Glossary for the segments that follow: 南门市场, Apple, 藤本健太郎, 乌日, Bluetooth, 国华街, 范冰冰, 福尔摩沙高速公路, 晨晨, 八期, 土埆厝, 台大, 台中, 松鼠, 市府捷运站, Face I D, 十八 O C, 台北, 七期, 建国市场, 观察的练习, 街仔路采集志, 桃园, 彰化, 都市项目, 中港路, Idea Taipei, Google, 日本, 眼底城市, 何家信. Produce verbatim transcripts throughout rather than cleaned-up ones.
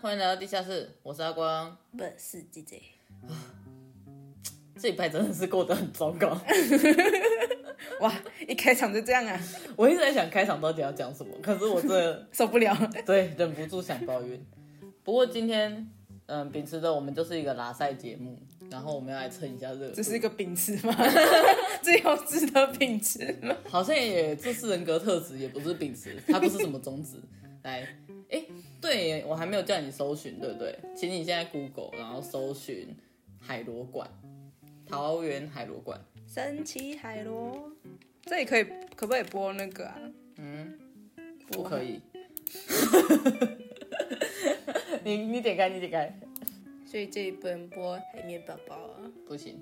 欢迎来到地下室，我是阿光，我是 J J。 这礼拜真的是过得很糟糕。哇，一开场就这样啊！我一直在想开场到底要讲什么，可是我真的受不了，对，忍不住想抱怨。不过今天嗯，秉持的我们就是一个拉赛节目，然后我们要来蹭一下热度。这是一个秉持吗？这有值得秉持吗？好像也，这是人格特质，也不是秉持，它不是什么宗旨。来，哎，对，我还没有叫你搜寻，对不对？请你现在 Google， 然后搜寻海螺馆，桃园海螺馆，神奇海螺。这里可以，可不可以播那个啊？嗯，不可以。你你点开，你点开。所以这一本播海绵宝宝啊，不行。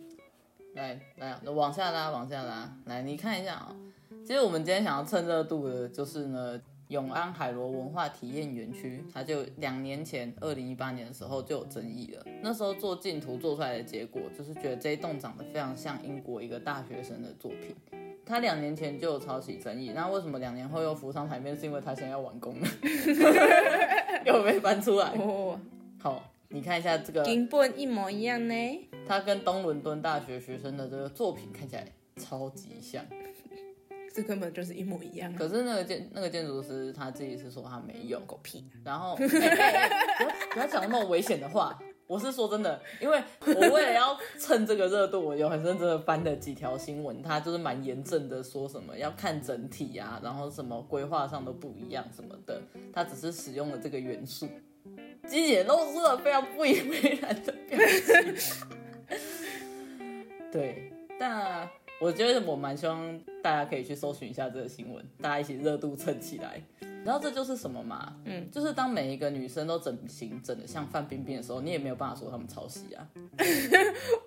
来来，往下拉，往下拉。来，你看一下啊、哦。其实我们今天想要趁热度的，就是呢，永安海螺文化体验园区，它就两年前，二零一八年的时候就有争议了。那时候做竞图做出来的结果，就是觉得这一栋长得非常像英国一个大学生的作品。他两年前就有抄袭争议，那为什么两年后又浮上台面？是因为他先要完工了，又被翻出来。哦、好，你看一下这个，根本一模一样呢。他跟东伦敦大学学生的这个作品看起来超级像，这根本就是一模一样、啊。可是那个建那个建筑师他自己是说他没有，狗屁、啊。然后、欸欸欸、不要讲那么危险的话。我是说真的，因为我为了要趁这个热度，我有很认真的翻了几条新闻，它就是蛮严正的说什么要看整体啊，然后什么规划上都不一样什么的，它只是使用了这个元素。鸡姐露出了非常不以为然的表情。对，但我觉得我蛮希望大家可以去搜寻一下这个新闻，大家一起热度蹭起来。你知道这就是什么吗？嗯，就是当每一个女生都整形整得像范冰冰的时候，你也没有办法说她们抄袭啊。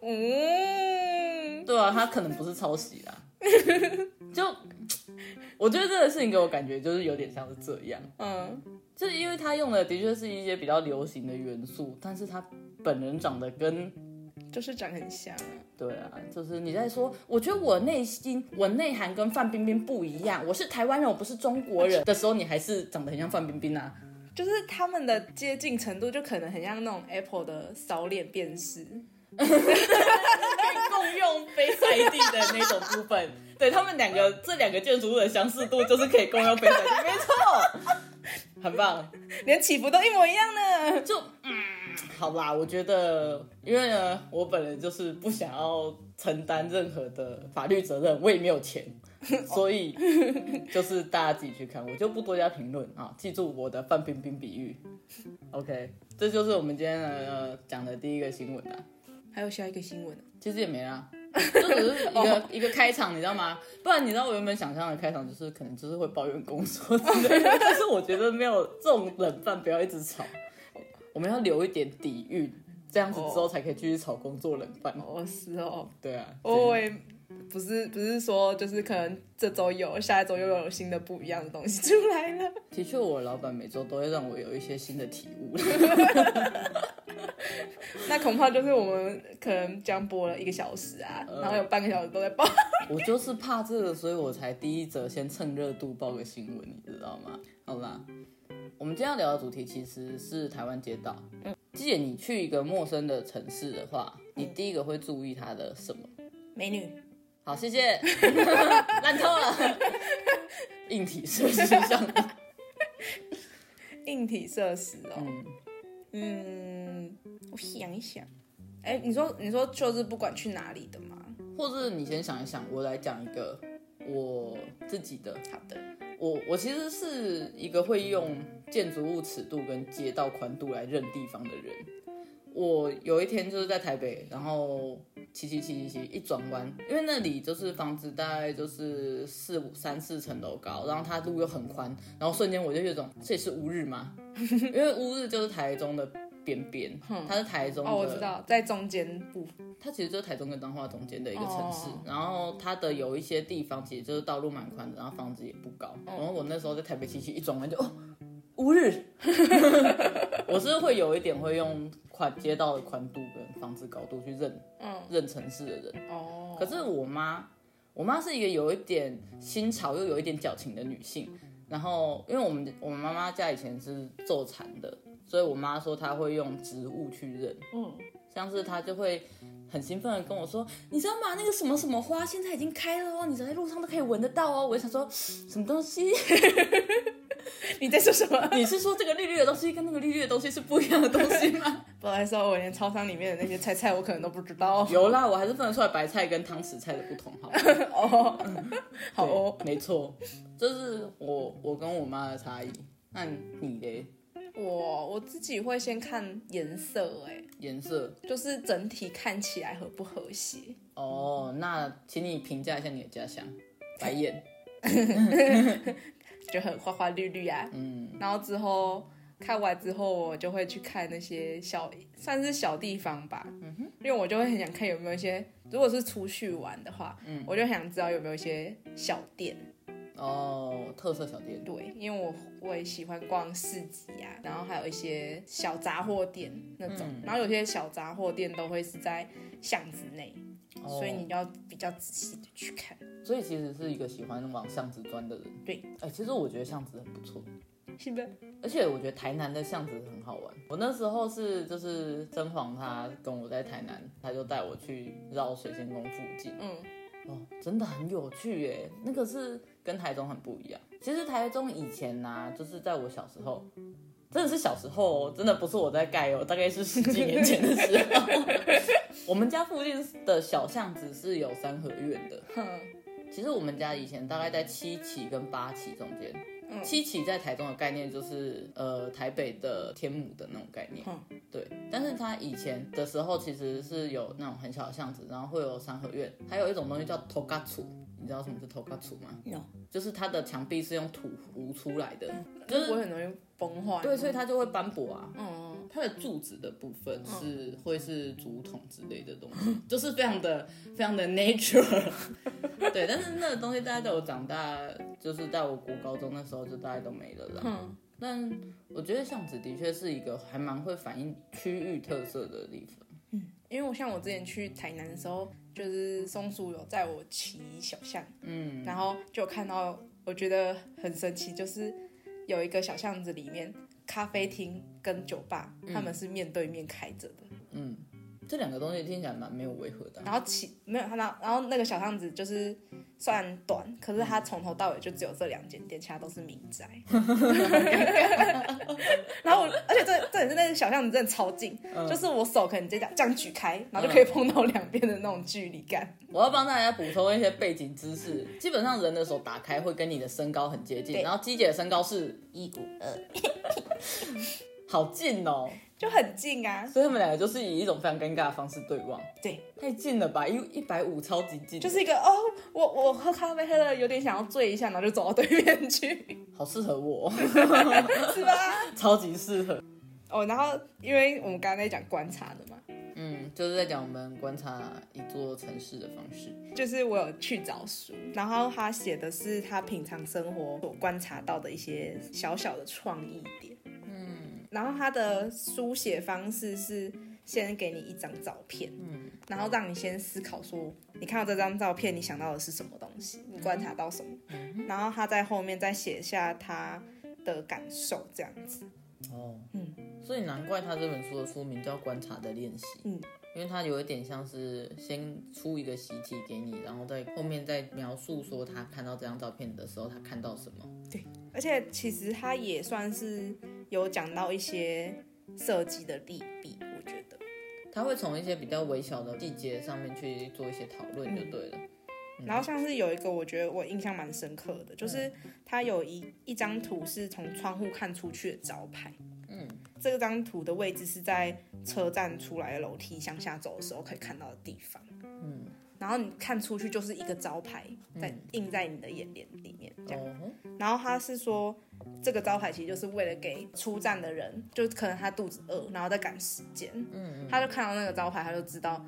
嗯，对啊，她可能不是抄袭啦。就我觉得这个事情给我感觉就是有点像是这样，嗯，就是因为她用的的确是一些比较流行的元素，但是她本人长得跟就是长很像啊。对啊，就是你在说我觉得我内心我内涵跟范冰冰不一样，我是台湾人我不是中国人的时候，你还是长得很像范冰冰啊。就是他们的接近程度就可能很像那种 Apple 的扫脸辨识，可以共用 Face I D 的那种部分。对，他们两个这两个建筑物的相似度就是可以共用 Face I D， 没错，很棒，连起伏都一模一样呢。就嗯好啦，我觉得，因为呢，我本人就是不想要承担任何的法律责任，我也没有钱，所以就是大家自己去看，我就不多加评论啊。记住我的范冰冰比喻 ，OK， 这就是我们今天呢讲的第一个新闻啦。还有下一个新闻、啊？其实也没啦，这只是一个、oh. 一个开场，你知道吗？不然你知道我原本想象的开场就是可能就是会抱怨工作之类的，但是我觉得没有这种冷饭，不要一直吵。我们要留一点底蕴，这样子之后才可以继续炒工作冷饭。哦，是哦，对啊，我也不是不是说就是可能这周有，下一周又有新的不一样的东西出来了。的确，我老板每周都会让我有一些新的体悟。那恐怕就是我们可能这样播了一个小时啊，呃、然后有半个小时都在报。我就是怕这个，所以我才第一则先趁热度报个新闻，你知道吗？好啦。我们今天要聊的主题其实是台湾街道。嗯，既姐，你去一个陌生的城市的话，你第一个会注意它的什么？美女。好，谢谢。烂透了。硬体设施上。硬体设施哦。嗯，嗯我想一想。哎、欸，你说你说就是不管去哪里的吗？或是你先想一想，我来讲一个我自己的。好的。我我其实是一个会用建筑物尺度跟街道宽度来认地方的人。我有一天就是在台北，然后骑骑骑骑骑一转弯，因为那里就是房子大概就是四五三四层楼高，然后它路又很宽，然后瞬间我就有种这也是乌日吗？因为乌日就是台中的边边，它是台中的、嗯、哦，我知道，在中间部，它其实就是台中跟彰化中间的一个城市。哦、然后它的有一些地方其实就是道路蛮宽的，然后房子也不高。哦、然后我那时候在台北骑骑一转弯就哦。乌日，我是会有一点会用宽街道的宽度跟房子高度去认、嗯、认城市的人。哦，可是我妈，我妈是一个有一点新潮又有一点矫情的女性。然后，因为我们我妈妈家以前是做产的，所以我妈说她会用植物去认，嗯，像是她就会很兴奋的跟我说，你知道吗？那个什么什么花现在已经开了哦，你在路上都可以闻得到哦。我就想说，什么东西？你在说什么？你是说这个绿绿的东西跟那个绿绿的东西是不一样的东西吗？不好意思，我连超商里面的那些菜菜我可能都不知道。有啦，我还是分得出来白菜跟汤匙菜的不同。好哦，嗯、好哦，没错，这、就是我我跟我妈的差异。那你嘞？我我自己会先看颜色、欸，哎，颜色就是整体看起来合不和谐。哦，那请你评价一下你的家乡，白眼。就很花花绿绿啊，嗯，然后之后看完之后，我就会去看那些小，算是小地方吧，嗯哼，因为我就会很想看有没有一些，如果是出去玩的话，嗯，我就想知道有没有一些小店，哦，特色小店，对，因为我我也喜欢逛市集啊，然后还有一些小杂货店那种，嗯，然后有些小杂货店都会是在巷子内，哦，所以你要比较仔细的去看。所以其实是一个喜欢往巷子钻的人。对，欸，其实我觉得巷子很不错，是吧？而且我觉得台南的巷子很好玩。我那时候是就是甄嬛她跟我在台南，她就带我去绕水仙宫附近。嗯，哦，真的很有趣耶，那个是跟台中很不一样。其实台中以前啊，就是在我小时候，真的是小时候哦，真的不是我在盖哦，大概是十几年前的时候，我们家附近的小巷子是有三合院的。其实我们家以前大概在七期跟八期中间，嗯，七期在台中的概念就是呃台北的天母的那种概念，嗯，对。但是它以前的时候其实是有那种很小的巷子，然后会有三合院，还有一种东西叫土埆厝，你知道什么是土埆厝吗？有，就是它的墙壁是用土糊出来的，就是会很容易崩坏，对，所以它就会斑驳啊。嗯，它的柱子的部分是，嗯，会是竹筒之类的东西，就是非常的非常的 nature。 对，但是那个东西大概在我长大，就是在我国高中那时候就大概都没了啦，嗯，但我觉得巷子的确是一个还蛮会反映区域特色的地方。嗯，因为我像我之前去台南的时候，就是松鼠有带我骑小巷，嗯，然后就看到我觉得很神奇，就是有一个小巷子里面咖啡厅跟酒吧，嗯，他们是面对面开着的。嗯，这两个东西听起来蛮没有违和的，啊。然后其没有，然后那个小巷子就是虽然短，可是它从头到尾就只有这两间店，其他都是民宅。然后我，而且这这也是那个小巷子真的超近，嗯，就是我手可能直接这样举开，然后就可以碰到两边的那种距离感。我要帮大家补充一些背景知识，基本上人的手打开会跟你的身高很接近，然后鸡姐的身高是一五二。好近哦，就很近啊，所以他们两个就是以一种非常尴尬的方式对望。对，太近了吧，一百五超级近，就是一个哦，我我喝咖啡喝了有点想要醉一下，然后就走到对面去，好适合我。是吧？超级适合哦。然后因为我们刚才在讲观察的嘛，嗯，就是在讲我们观察一座城市的方式。就是我有去找书，然后他写的是他平常生活所观察到的一些小小的创意点。然后他的书写方式是先给你一张照片，嗯，然后让你先思考说你看到这张照片你想到的是什么东西，你观察到什么，嗯，然后他在后面再写下他的感受这样子。哦，嗯，所以难怪他这本书的书名叫《观察的练习》，嗯，因为他有一点像是先出一个习题给你，然后在后面再描述说他看到这张照片的时候他看到什么。对，而且其实他也算是有讲到一些设计的利弊，我觉得他会从一些比较微小的细节上面去做一些讨论就对了，嗯嗯，然后像是有一个我觉得我印象蛮深刻的，就是他有 一, 一张图是从窗户看出去的招牌，嗯，这张图的位置是在车站出来的楼梯向下走的时候可以看到的地方，嗯，然后你看出去就是一个招牌在印在你的眼帘里面这样，嗯，然后他是说这个招牌其实就是为了给出站的人，就可能他肚子饿然后在赶时间，嗯，他就看到那个招牌他就知道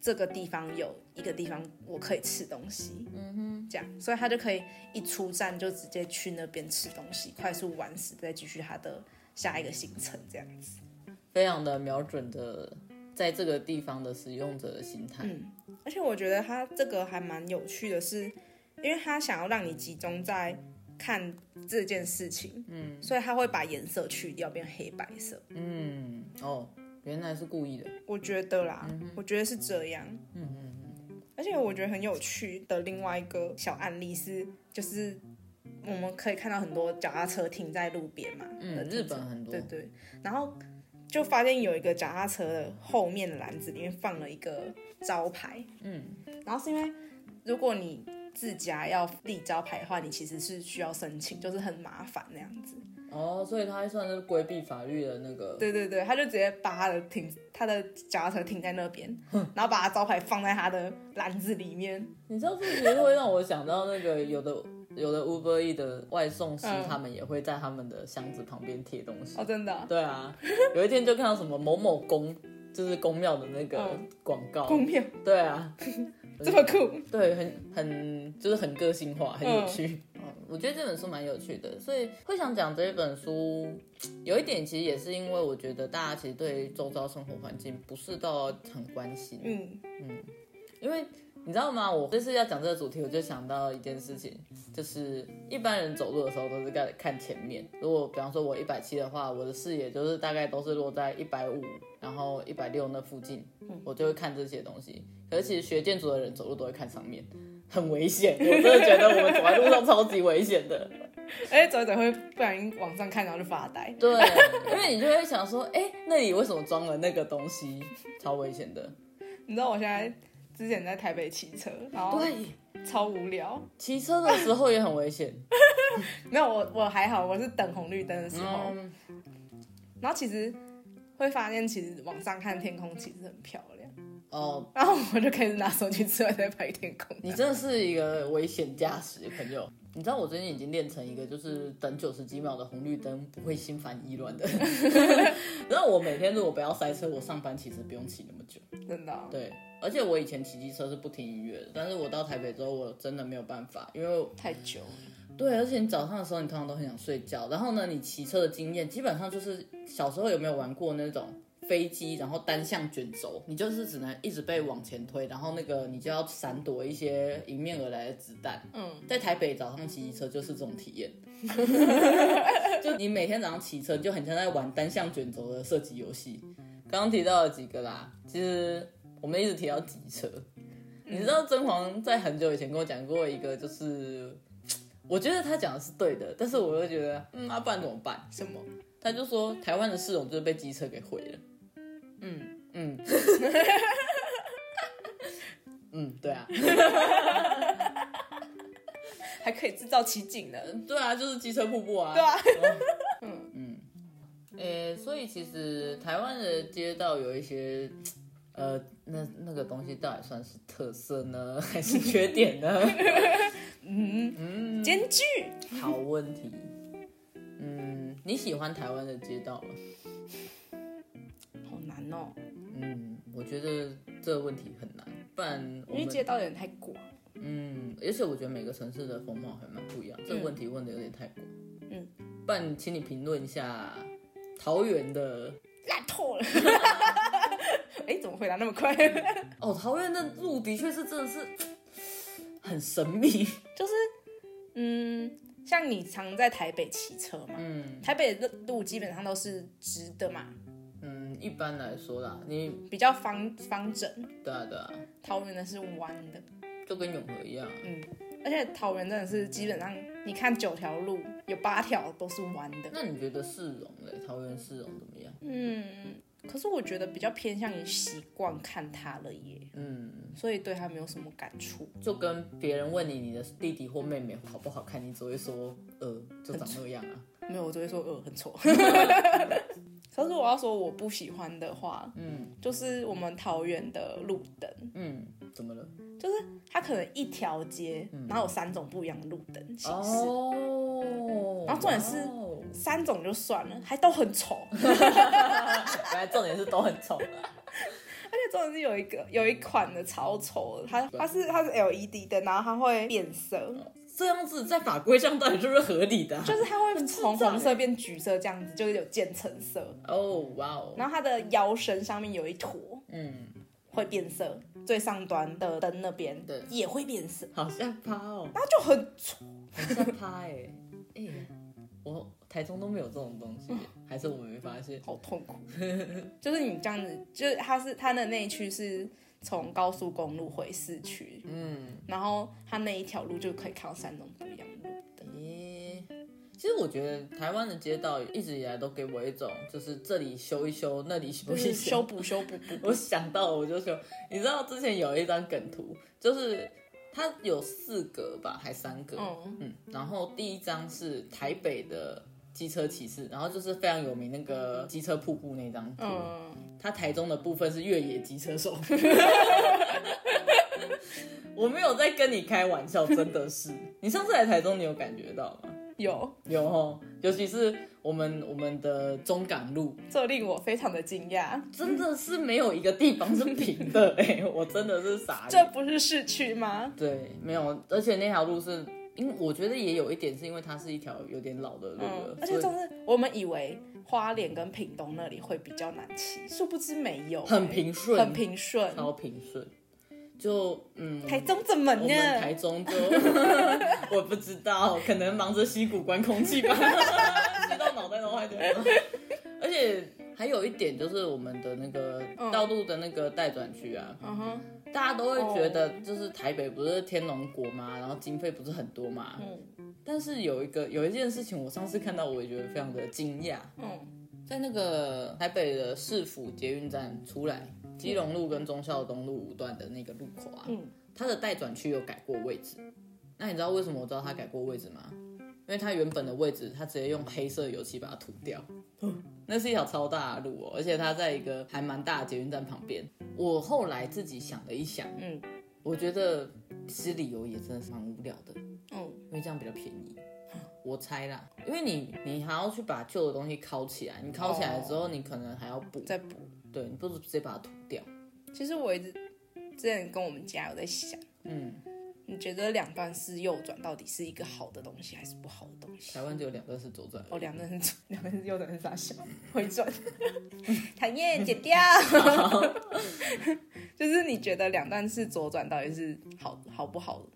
这个地方有一个地方我可以吃东西，嗯哼，这样所以他就可以一出站就直接去那边吃东西，快速完食再继续他的下一个行程这样子，非常的瞄准的在这个地方的使用者的心态，嗯，而且我觉得他这个还蛮有趣的是，因为他想要让你集中在看这件事情，嗯，所以他会把颜色去掉，变黑白色。嗯，哦，原来是故意的，我觉得啦，嗯、我觉得是这样。嗯嗯嗯。而且我觉得很有趣的另外一个小案例是，就是我们可以看到很多脚踏车停在路边嘛，嗯，日本很多，对 对, 對。然后就发现有一个脚踏车的后面的篮子里面放了一个招牌，嗯，然后是因为如果你自家要立招牌的话，你其实是需要申请，就是很麻烦那样子。哦，所以他算是规避法律的那个。对对对，他就直接把他的停他的脚踏车停在那边，然后把他招牌放在他的篮子里面。你知道这其实会让我想到那个有的有的 Uber Eats 的外送师、嗯，他们也会在他们的箱子旁边贴东西。哦，真的、啊？对啊，有一天就看到什么某某宫，就是宫庙的那个广告。宫、嗯、庙？对啊。这么酷，对，很很就是很个性化，很有趣。嗯，我觉得这本书蛮有趣的，所以会想讲这本书。有一点其实也是因为我觉得大家其实对周遭生活环境不是到很关心。嗯嗯，因为你知道吗？我这次要讲这个主题，我就想到一件事情，就是一般人走路的时候都是看前面。如果比方说我一百七的话，我的视野就是大概都是落在一百五。然后一百六那附近，我就会看这些东西。可是其实学建筑的人走路都会看上面，很危险。我真的觉得我们走在路上超级危险的，而且走一走会不小心往上看，然后就发呆。对，因为你就会想说，哎、欸，那里为什么装了那个东西？超危险的。你知道我现在之前在台北骑车，然后对，超无聊。骑车的时候也很危险。没有，我我还好，我是等红绿灯的时候，嗯、然后其实。会发现其实往上看天空其实很漂亮哦， oh, 然后我就开始拿手机出来在拍天空。你真的是一个危险驾驶朋友。你知道我最近已经练成一个就是等九十几秒的红绿灯不会心烦意乱的。然后我每天如果不要塞车，我上班其实不用骑那么久，真的、哦、对。而且我以前骑机车是不听音乐的，但是我到台北之后我真的没有办法，因为太久了。对，而且你早上的时候你通常都很想睡觉，然后呢你骑车的经验基本上就是小时候有没有玩过那种飞机然后单向卷轴，你就是只能一直被往前推，然后那个你就要闪躲一些迎面而来的子弹。嗯，在台北早上骑机车就是这种体验。就你每天早上骑车就很像在玩单向卷轴的射击游戏。刚刚提到了几个啦，其实我们一直提到机车、嗯、你知道甄嬛在很久以前跟我讲过一个，就是我觉得他讲的是对的，但是我又觉得嗯啊不然怎么办？什么？他就说台湾的市容就是被机车给毁了。嗯嗯嗯，对啊。还可以制造奇景呢。对啊，就是机车瀑布啊。对啊。嗯嗯，诶、欸，所以其实台湾的街道有一些呃，那那个东西到底算是特色呢，还是缺点呢？嗯嗯，兼具。好问题。嗯，你喜欢台湾的街道吗？好难哦。嗯，我觉得这个问题很难，不然我因为街道有点太广。嗯，而且我觉得每个城市的风貌还蛮不一样，这个问题问的有点太广。嗯，不然请你评论一下桃园的。烂透了。哎，怎么回答那么快？哦，桃园的路的确是真的是。很神秘，就是，嗯，像你常在台北骑车嘛，嗯，台北的路基本上都是直的嘛，嗯，一般来说啦，你比较方方整，对啊对啊，桃园的是弯的，就跟永和一样、啊，嗯，而且桃园真的是基本上，你看九条路有八条都是弯的。那你觉得市容嘞？桃园市容怎么样？嗯。可是我觉得比较偏向于习惯看他了耶，嗯，所以对他没有什么感触。就跟别人问你你的弟弟或妹妹好不好看，你只会说呃就长那样啊，没有，我只会说呃很丑。可是我要说我不喜欢的话，嗯，就是我们桃园的路灯，嗯，怎么了？就是它可能一条街，嗯、然后有三种不一样的路灯形式，哦，然后重点是。三种就算了，还都很丑。原来重点是都很丑，而且重点是有一个有一款的超丑的，它它是它是 L E D 灯，然后它会变色。这样子在法规上到底是不是合理的、啊？就是它会从红色变橘色，这样子就是有渐层色。哦哇哦！然后它的腰身上面有一坨，嗯，会变色。最上端的灯那边也会变色，好像趴哦，然后就很丑，很像趴哎、欸。哎、欸，我台中都没有这种东西，还是我们没发现？好痛苦，就是你这样子，就是它是它的那一区是从高速公路回市区，嗯，然后它那一条路就可以看到三种不一样的路的。咦、欸，其实我觉得台湾的街道一直以来都给我一种，就是这里修一修，那里修一修，修补修补补。我想到我就修，你知道之前有一张梗图，就是。它有四格吧，还三格、嗯嗯、然后第一张是台北的机车骑士，然后就是非常有名那个机车瀑布那张图、嗯、它台中的部分是越野机车手我没有在跟你开玩笑，真的是。你上次来台中你有感觉到吗？有有哦，尤其是我们我们的中港路，这令我非常的惊讶，真的是没有一个地方是平的哎、欸，我真的是傻眼。这不是市区吗？对，没有，而且那条路是，因为我觉得也有一点是因为它是一条有点老的路了，嗯、而且就是我们以为花莲跟屏东那里会比较难骑，殊不知没有、欸，很平顺，很平顺，超平顺。就嗯，台中怎么呢？我们台中就我不知道，可能忙着吸骨观空气吧，吸到脑袋都坏掉了。而且还有一点就是我们的那个道路的那个待转区啊， uh-huh. 大家都会觉得就是台北不是天龙国嘛，然后经费不是很多嘛。嗯、但是有一个有一件事情，我上次看到我也觉得非常的惊讶。嗯，在那个台北的市府捷运站出来。基隆路跟忠孝东路五段的那个路口啊，嗯、它的待转区有改过位置。那你知道为什么我知道它改过位置吗？因为它原本的位置，它直接用黑色油漆把它涂掉。那是一条超大的路哦，而且它在一个还蛮大的捷运站旁边。我后来自己想了一想，嗯，我觉得其实理由也真的是蛮无聊的，嗯，因为这样比较便宜。我猜啦，因为你你还要去把旧的东西烤起来，你烤起来之后，你可能还要补、哦、再补，对，你不是直接把它涂掉。其实我一直之前跟我们家有在想，嗯，你觉得两段式右转到底是一个好的东西还是不好的东西？台湾只有两段式左转，哦，两段式两段式右转是啥小回转，讨厌，剪掉。就是你觉得两段式左转到底是好好不好的？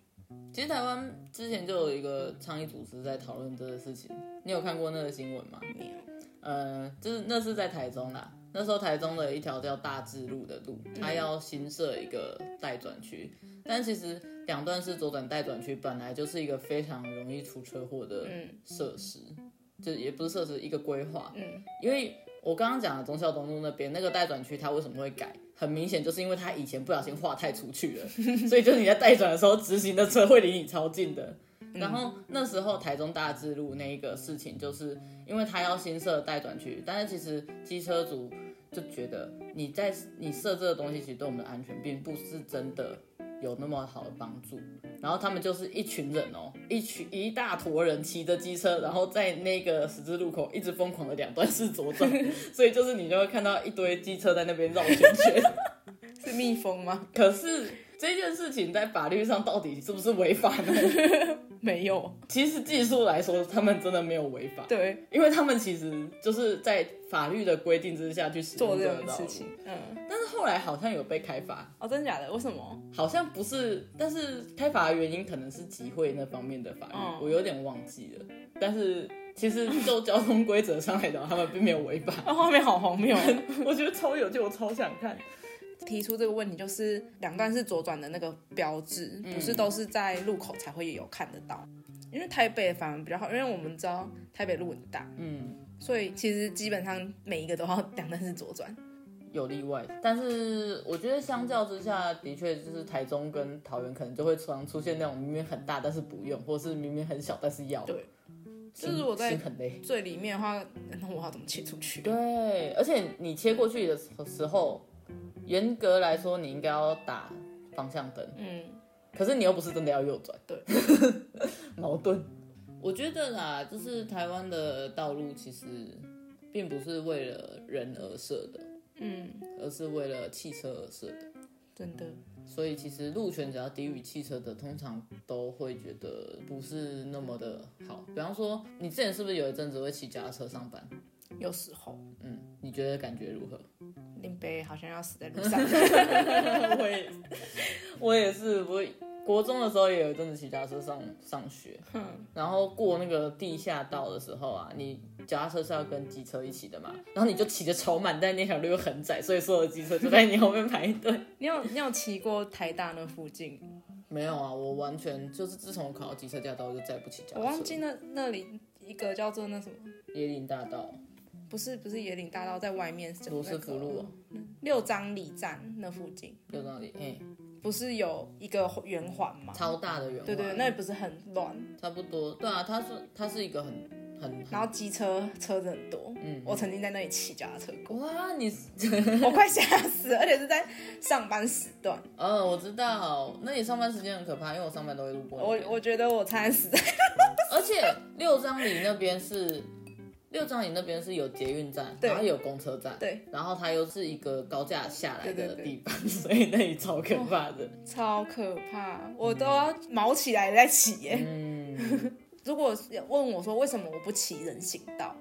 其实台湾之前就有一个倡议组织在讨论这个事情，你有看过那个新闻吗？没有。呃，就是那是在台中啦，那时候台中的一条叫大智路的路，它要新设一个待转区，但其实两段式左转待转区本来就是一个非常容易出车祸的设施，就也不是设施，一个规划。嗯，因为我刚刚讲的忠孝东路那边那个待转区，它为什么会改？很明显就是因为他以前不小心画太出去了，所以就是你在待转的时候，直行的车会离你超近的。然后那时候台中大智路那一个事情，就是因为他要新设待转区，但是其实机车族就觉得你在你设这个东西，其实对我们的安全并不是真的有那么好的帮助。然后他们就是一群人哦，一群一大坨人骑着机车，然后在那个十字路口一直疯狂的两段式左转，所以就是你就会看到一堆机车在那边绕圈圈。是蜜蜂吗？可是这件事情在法律上到底是不是违法呢？没有，其实技术来说他们真的没有违法，对，因为他们其实就是在法律的规定之下去使用这种事情、嗯、但是后来好像有被开罚哦，真的假的？为什么？好像不是，但是开罚的原因可能是集会那方面的法律、嗯、我有点忘记了，但是其实就交通规则上来讲他们并没有违法。那画面好荒谬、啊、我觉得超有趣，我超想看。提出这个问题就是两段式左转的那个标志、嗯、不是都是在路口才会有看得到，因为台北反而比较好，因为我们知道台北路很大，嗯，所以其实基本上每一个都要两段式左转，有例外，但是我觉得相较之下的确就是台中跟桃园可能就会常出现那种明明很大但是不用，或是明明很小但是要，对，就是我在最里面的话那我要怎么切出去？对，而且你切过去的时候严格来说，你应该要打方向灯，嗯，可是你又不是真的要右转，对，矛盾。我觉得啦，就是台湾的道路其实并不是为了人而设的，嗯，而是为了汽车而设的，真的。所以其实路权只要低于汽车的，通常都会觉得不是那么的好。比方说，你之前是不是有一阵子会骑脚踏车上班？有时候，嗯，你觉得感觉如何？林北好像要死在路上。我也是，我国中的时候也有一阵子骑脚踏车 上, 上学、嗯、然后过那个地下道的时候啊，你脚踏车是要跟机车一起的嘛，然后你就骑得超慢，但那条路又很窄，所以所有的机车就在你后面排队。你有你有骑过台大那附近？没有啊，我完全就是自从我考到机车驾照就再不骑脚踏车。我忘记 那, 那里一个叫做那什么椰林大道，不是不是椰林大道，在外面是罗斯福路、啊、六张里站那附近。六张里，哎、嗯。不是有一个圆环吗？超大的圆环。对对，那也不是很乱。差不多，对啊，它是它是一个很很。然后机车车子很多，嗯，我曾经在那里骑脚踏车过。哇，你我快吓死了，而且是在上班时段。嗯、哦，我知道，那你上班时间很可怕，因为我上班都会路过。我我觉得我差点死在那。而且六张里那边是。六张里那边是有捷运站，然后有公车站，对，然后它又是一个高架下来的地方，对对对，所以那里超可怕的、哦、超可怕，我都要毛起来再骑耶、嗯、如果问我说为什么我不骑人行道，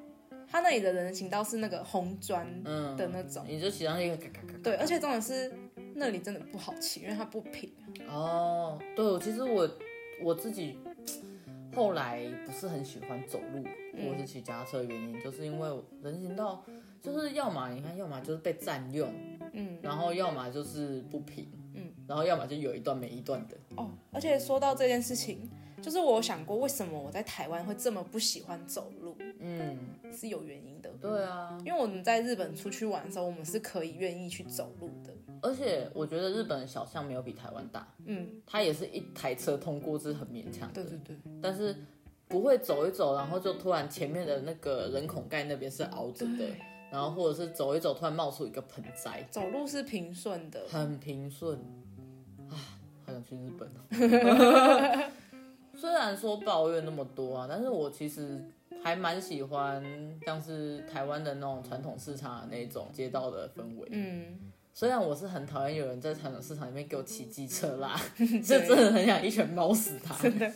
它那里的人行道是那个红砖的那种、嗯、你就骑上一个嘎嘎嘎嘎，对，而且重点是那里真的不好骑，因为它不平哦。对，其实我我自己后来不是很喜欢走路或是骑脚踏车的原因、嗯、就是因为人行道就是要嘛你看，要嘛就是被占用、嗯、然后要嘛就是不平、嗯、然后要嘛就有一段没一段的哦。而且说到这件事情，就是我有想过为什么我在台湾会这么不喜欢走路，嗯，是有原因的。对啊，因为我们在日本出去玩的时候，我们是可以愿意去走路的。而且我觉得日本的小巷没有比台湾大，嗯，它也是一台车通过是很勉强的，对对对。但是不会走一走，然后就突然前面的那个人孔盖那边是凹着的，然后或者是走一走突然冒出一个盆栽。走路是平顺的，很平顺。啊，好想去日本哦。虽然说抱怨那么多啊，但是我其实还蛮喜欢像是台湾的那种传统市场的那种街道的氛围，嗯。虽然我是很讨厌有人在传统市场里面给我骑机车啦，就真的很想一拳猫死他。真的，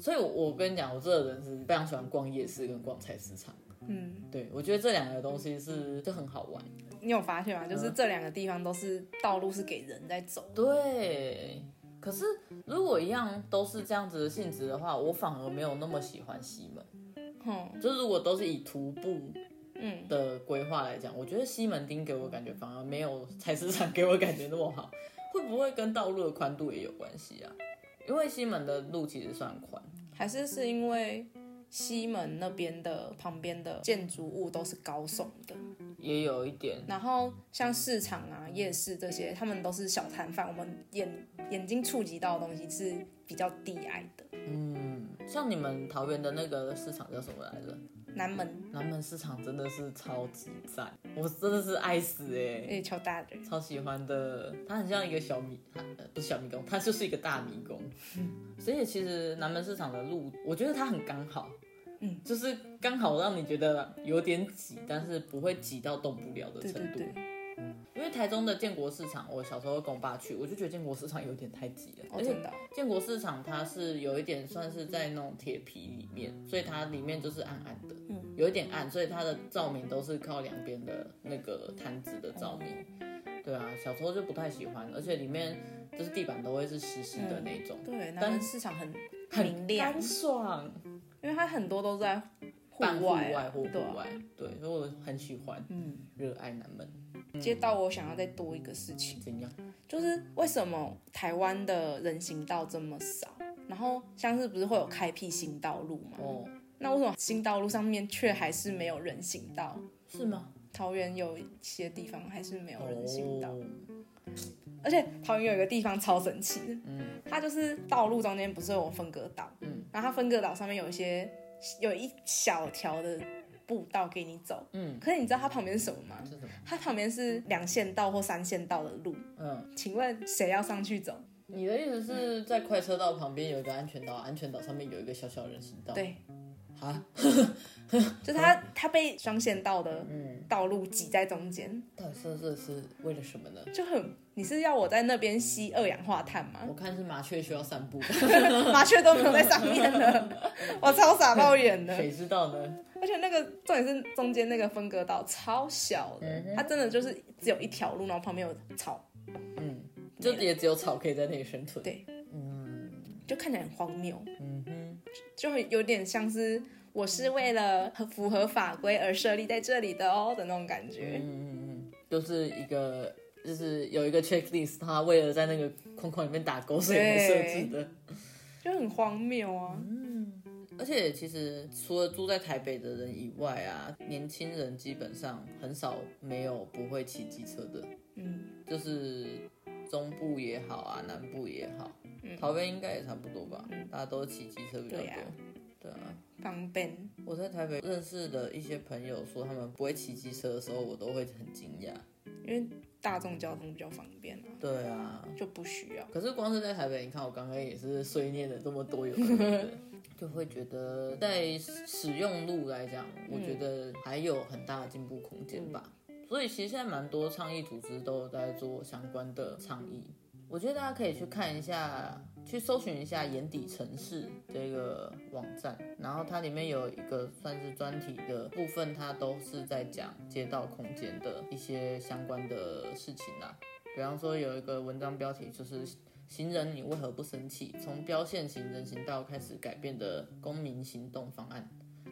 所以我，我跟你讲，我这个人是非常喜欢逛夜市跟逛菜市场。嗯，对，我觉得这两个东西是就很好玩。你有发现吗？就是这两个地方都是道路是给人在走。对，可是如果一样都是这样子的性质的话，我反而没有那么喜欢西门。嗯，就是如果都是以徒步。嗯、的规划来讲，我觉得西门町给我感觉反而没有菜市场给我感觉那么好。会不会跟道路的宽度也有关系啊？因为西门的路其实算宽，还是是因为西门那边的旁边的建筑物都是高耸的，也有一点。然后像市场啊、夜市这些，他们都是小摊贩，我们眼眼睛触及到的东西是比较低矮的。嗯，像你们桃园的那个市场叫什么来着？南门，南门市场真的是超级赞，我真的是爱死哎、欸！哎，超大的，超喜欢的。它很像一个小迷，它不是小迷宫，它就是一个大迷宫。所以其实南门市场的路，我觉得它很刚好，嗯，就是刚好让你觉得有点挤，但是不会挤到动不了的程度。对对对，因为台中的建国市场，我小时候跟我爸去，我就觉得建国市场有点太挤了、哦、而且建国市场它是有一点算是在那种铁皮里面，所以它里面就是暗暗的、嗯、有一点暗，所以它的照明都是靠两边的那个摊子的照明、嗯、对啊，小时候就不太喜欢，而且里面就是地板都会是湿湿的那种、嗯、对，但市场很明亮，很干爽，因为它很多都在户外、啊、户外或户外， 对,、啊、对，所以我很喜欢，嗯，热爱南门。接到我想要再多一个事情，怎样？就是为什么台湾的人行道这么少？然后像是不是会有开辟新道路吗？哦，那为什么新道路上面却还是没有人行道？是吗？桃园有一些地方还是没有人行道，哦、而且桃园有一个地方超神奇的，嗯，它就是道路中间不是有分隔岛，嗯，然后它分隔岛上面有一些有一小条的。步道给你走，嗯，可是你知道它旁边是什么吗？是什么？它旁边是两线道或三线道的路，嗯，请问谁要上去走？你的意思是在快车道旁边有一个安全岛，安全岛上面有一个小小人行道，对，啊，就它、啊、它被双线道的道路挤在中间，嗯、到底是这是为了什么呢？就很，你是要我在那边吸二氧化碳吗？我看是麻雀需要散步，麻雀都没有在上面了，我超傻爆眼的，谁知道呢？而且那个重点是中间那个分隔岛超小的、嗯、它真的就是只有一条路，然后旁边有草，嗯，就也只有草可以在那里生存，对，嗯，就看起来很荒谬。嗯哼，就有点像是我是为了符合法规而设立在这里的哦的那种感觉。嗯嗯，就是一个就是有一个 checklist， 他为了在那个框框里面打勾所以来设置的，就很荒谬啊。嗯，而且其实除了住在台北的人以外啊，年轻人基本上很少没有不会骑机车的。嗯，就是中部也好啊，南部也好，嗯、桃园应该也差不多吧，嗯、大家都骑机车比较多。对啊，对啊，方便。我在台北认识的一些朋友说他们不会骑机车的时候，我都会很惊讶，因为大众交通比较方便啊。对啊，就不需要。可是光是在台北，你看我刚刚也是碎念了这么多有的人，就会觉得在使用路来讲，我觉得还有很大的进步空间吧。嗯、所以其实现在蛮多倡议组织都在做相关的倡议，我觉得大家可以去看一下。去搜寻一下眼底城市这个网站，然后它里面有一个算是专题的部分，它都是在讲街道空间的一些相关的事情啦。比方说有一个文章标题就是行人你为何不生气，从标线型人行道开始改变的公民行动方案。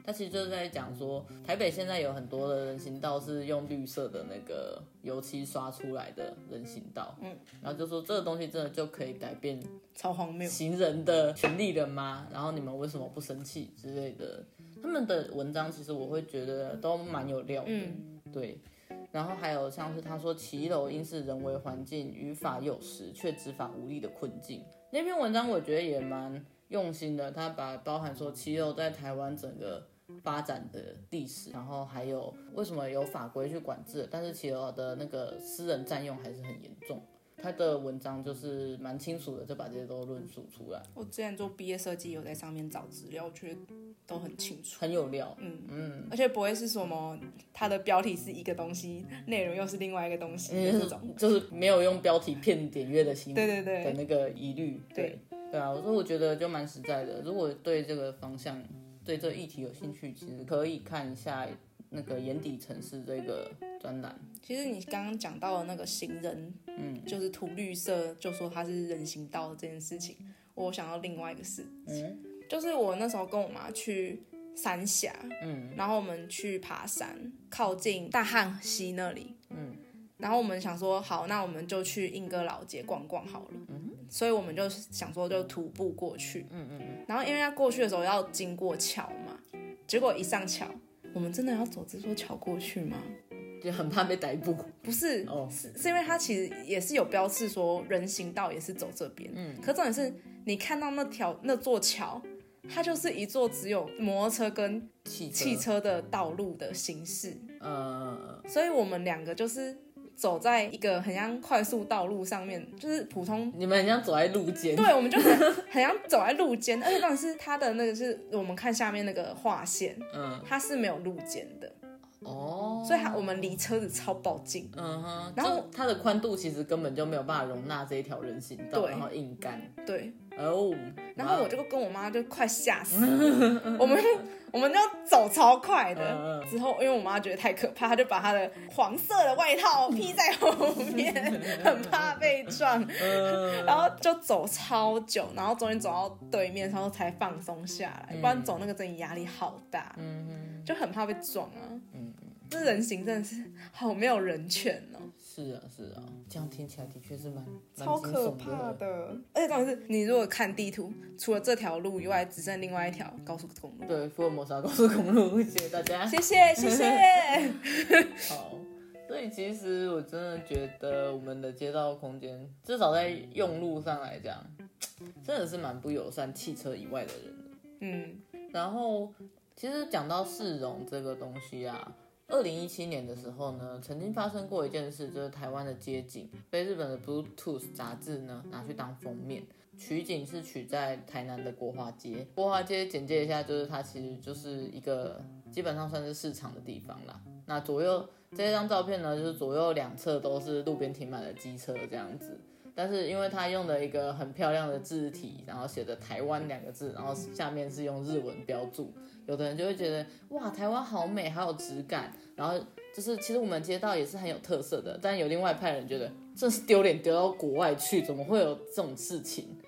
它其实就是在讲说台北现在有很多的人行道是用绿色的那个油漆刷出来的人行道，嗯，然后就说这个东西真的就可以改变超荒谬行人的权利了吗？然后你们为什么不生气之类的，他们的文章其实我会觉得都蛮有料的。嗯，对。然后还有像是他说骑楼应是人为环境于法有时却执法无力的困境，那篇文章我觉得也蛮用心的，他把包含说骑楼在台湾整个发展的历史，然后还有为什么有法规去管制，但是骑楼的那个私人占用还是很严重。他的文章就是蛮清楚的，就把这些都论述出来。我之前做毕业设计有在上面找资料，我觉得都很清楚，很有料。嗯嗯，而且不会是什么他的标题是一个东西，内容又是另外一个东西的这种，嗯，就是没有用标题骗点阅的心，对对对的那个疑虑。对对啊，我说我觉得就蛮实在的。如果对这个方向，对这议题有兴趣，其实可以看一下那个眼底城市这个专栏。其实你刚刚讲到的那个行人，嗯，就是涂绿色就说它是人行道这件事情，我想到另外一个事情，嗯，就是我那时候跟我妈去三峡，嗯，然后我们去爬山，靠近大汉溪那里，嗯，然后我们想说好，那我们就去莺歌老街逛逛好了，嗯，所以我们就想说就徒步过去，嗯嗯嗯，然后因为要过去的时候要经过桥嘛，结果一上桥，我们真的要走这座桥过去吗？就很怕被逮捕。不是，哦，是, 是因为它其实也是有标示说人行道也是走这边，嗯，可重点是你看到那条那座桥，它就是一座只有摩托车跟汽车的道路的形式，呃，所以我们两个就是走在一个很像快速道路上面，就是普通，你们很像走在路肩，对，我们就是很像走在路肩，而且当然是它的那个是我们看下面那个画线，嗯，它是没有路肩的哦，所以它我们离车子超爆近，嗯哼，然后它的宽度其实根本就没有办法容纳这一条人行道，然后硬干，对，哦，然后我就跟我妈就快吓死了，我们。我们就走超快的，之后因为我妈觉得太可怕，她就把她的黄色的外套披在后面，很怕被撞，然后就走超久，然后终于走到对面，然后才放松下来，不然走那个真的压力好大，就很怕被撞啊。嗯，这人行真的是好没有人权哦。是啊是啊，这样听起来的确是蛮超可怕的。而且当然是你如果看地图，除了这条路以外，只剩另外一条高速公路。对，福尔摩沙高速公路，谢谢大家，谢谢谢谢。好，所以其实我真的觉得我们的街道空间，至少在用路上来讲，真的是蛮不友善汽车以外的人的。嗯，然后其实讲到市容这个东西啊。二零一七年的时候呢，曾经发生过一件事，就是台湾的街景被日本的 Bluetooth 杂志呢拿去当封面，取景是取在台南的国华街。国华街简介一下，就是它其实就是一个基本上算是市场的地方啦。那左右这张照片呢，就是左右两侧都是路边停满了机车这样子。但是因为他用了一个很漂亮的字体，然后写着台湾两个字，然后下面是用日文标注，有的人就会觉得哇，台湾好美，好有质感，然后就是其实我们街道也是很有特色的，但有另外一派人觉得这是丢脸丢到国外去，怎么会有这种事情？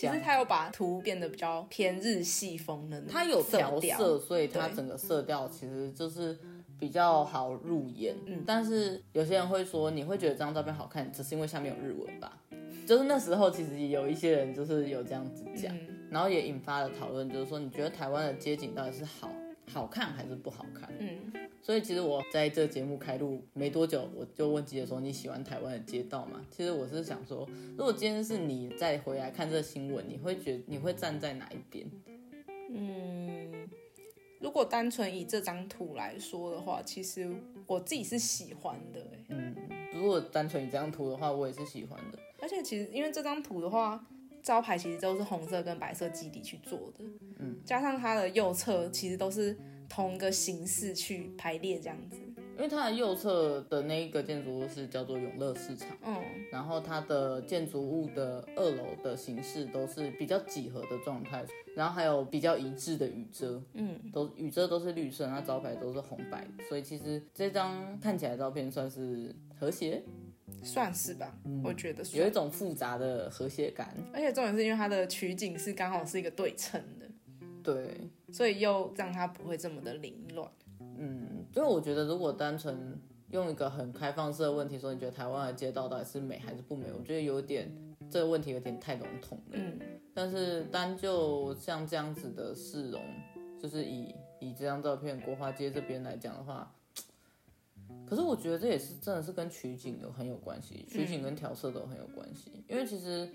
其实它有把图变得比较偏日系风的，它有调色，所以它整个色调其实就是比较好入眼、嗯、但是有些人会说你会觉得这张照片好看只是因为下面有日文吧，就是那时候其实有一些人就是有这样子讲、嗯、然后也引发了讨论，就是说你觉得台湾的街景到底是好好看还是不好看。嗯，所以其实我在这节目开录没多久，我就问记者说你喜欢台湾的街道吗？其实我是想说，如果今天是你再回来看这个新闻，你会觉得你会站在哪一边？嗯，如果单纯以这张图来说的话，其实我自己是喜欢的、欸、嗯，如果单纯以这张图的话，我也是喜欢的。而且其实因为这张图的话，招牌其实都是红色跟白色基底去做的，嗯，加上它的右侧其实都是同一个形式去排列这样子，因为它的右侧的那一个建筑物是叫做永乐市场、嗯、然后它的建筑物的二楼的形式都是比较几何的状态，然后还有比较一致的雨遮、嗯、都雨遮都是绿色，那招牌都是红白，所以其实这张看起来的照片算是和谐，算是吧、嗯、我觉得有一种复杂的和谐感，而且重点是因为它的取景是刚好是一个对称的，对，所以又让它不会这么的凌乱。嗯，所以我觉得如果单纯用一个很开放式的问题说你觉得台湾的街道到底是美还是不美，我觉得有点这个问题有点太笼统了、嗯、但是单就像这样子的市容，就是以以这张照片国华街这边来讲的话，可是我觉得这也是真的是跟取景有很有关系，取景跟调色都很有关系、嗯、因为其实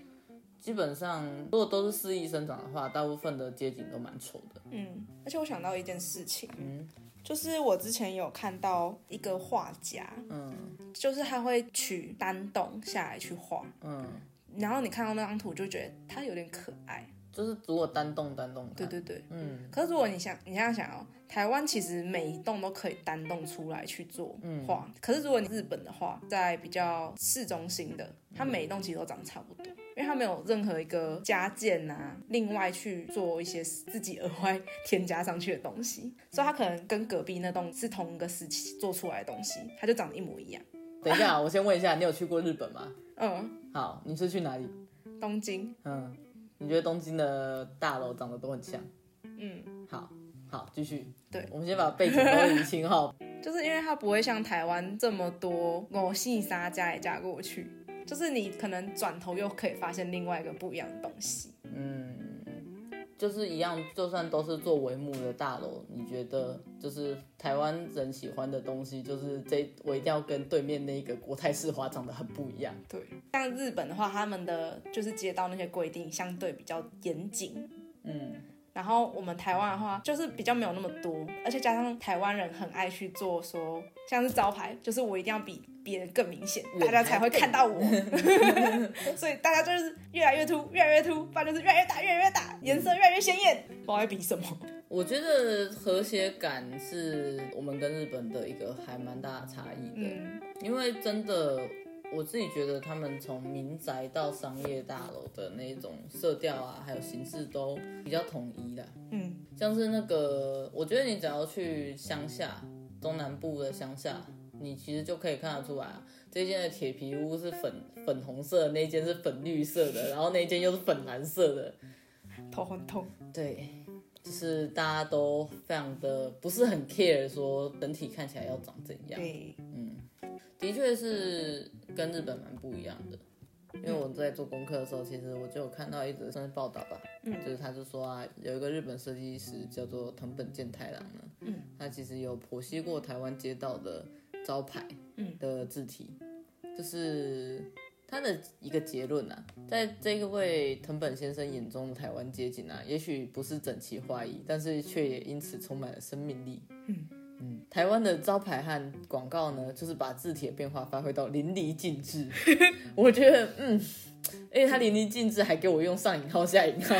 基本上如果都是肆意生长的话，大部分的街景都蛮丑的。嗯，而且我想到一件事情，嗯，就是我之前有看到一个画家，嗯，就是他会取单栋下来去画，嗯，然后你看到那张图就觉得他有点可爱，就是如果单栋单栋看，对对对，嗯，可是如果你想你想想哦，台湾其实每一栋都可以单栋出来去做画、嗯、可是如果你日本的话，在比较市中心的，它每一栋其实都长差不多，因为它没有任何一个加建啊另外去做一些自己额外添加上去的东西，所以它可能跟隔壁那栋是同一个时期做出来的东西，它就长得一模一样。等一下、啊、我先问一下你有去过日本吗？嗯，好，你是去哪里？东京。嗯，你觉得东京的大楼长得都很像？嗯，好好，继续。对，我们先把背景都理清好。就是因为它不会像台湾这么多五四三加也加过去，就是你可能转头又可以发现另外一个不一样的东西。嗯，就是一样，就算都是做帷幕的大楼，你觉得就是台湾人喜欢的东西，就是这我一定要跟对面那个国泰世华长得很不一样。对，像日本的话，他们的就是街道那些规定相对比较严谨。嗯。然后我们台湾的话就是比较没有那么多，而且加上台湾人很爱去做说像是招牌，就是我一定要比别人更明显，大家才会看到我所以大家就是越来越凸越来越凸，反正就是越来越大越来越大，颜色越来越鲜艳，不知道在比什么。我觉得和谐感是我们跟日本的一个还蛮大的差异的、嗯、因为真的我自己觉得他们从民宅到商业大楼的那种色调啊还有形式都比较统一啦。嗯，像是那个我觉得你只要去乡下中南部的乡下，你其实就可以看得出来、啊、这间的铁皮屋是 粉, 粉红色的，那间是粉绿色的，然后那间又是粉蓝色的，头很痛。对，就是大家都非常的不是很 care 说整体看起来要长怎样。对，嗯，的确是跟日本蛮不一样的，因为我在做功课的时候，其实我就有看到一则算是报道吧、嗯，就是他就说啊，有一个日本设计师叫做藤本健太郎呢、嗯，他其实有剖析过台湾街道的招牌的字体，嗯、就是他的一个结论啊，在这位藤本先生眼中的台湾街景啊，也许不是整齐划一，但是却也因此充满了生命力。嗯嗯、台湾的招牌和广告呢，就是把字体的变化发挥到淋漓尽致我觉得嗯，因为他淋漓尽致还给我用上引号下引号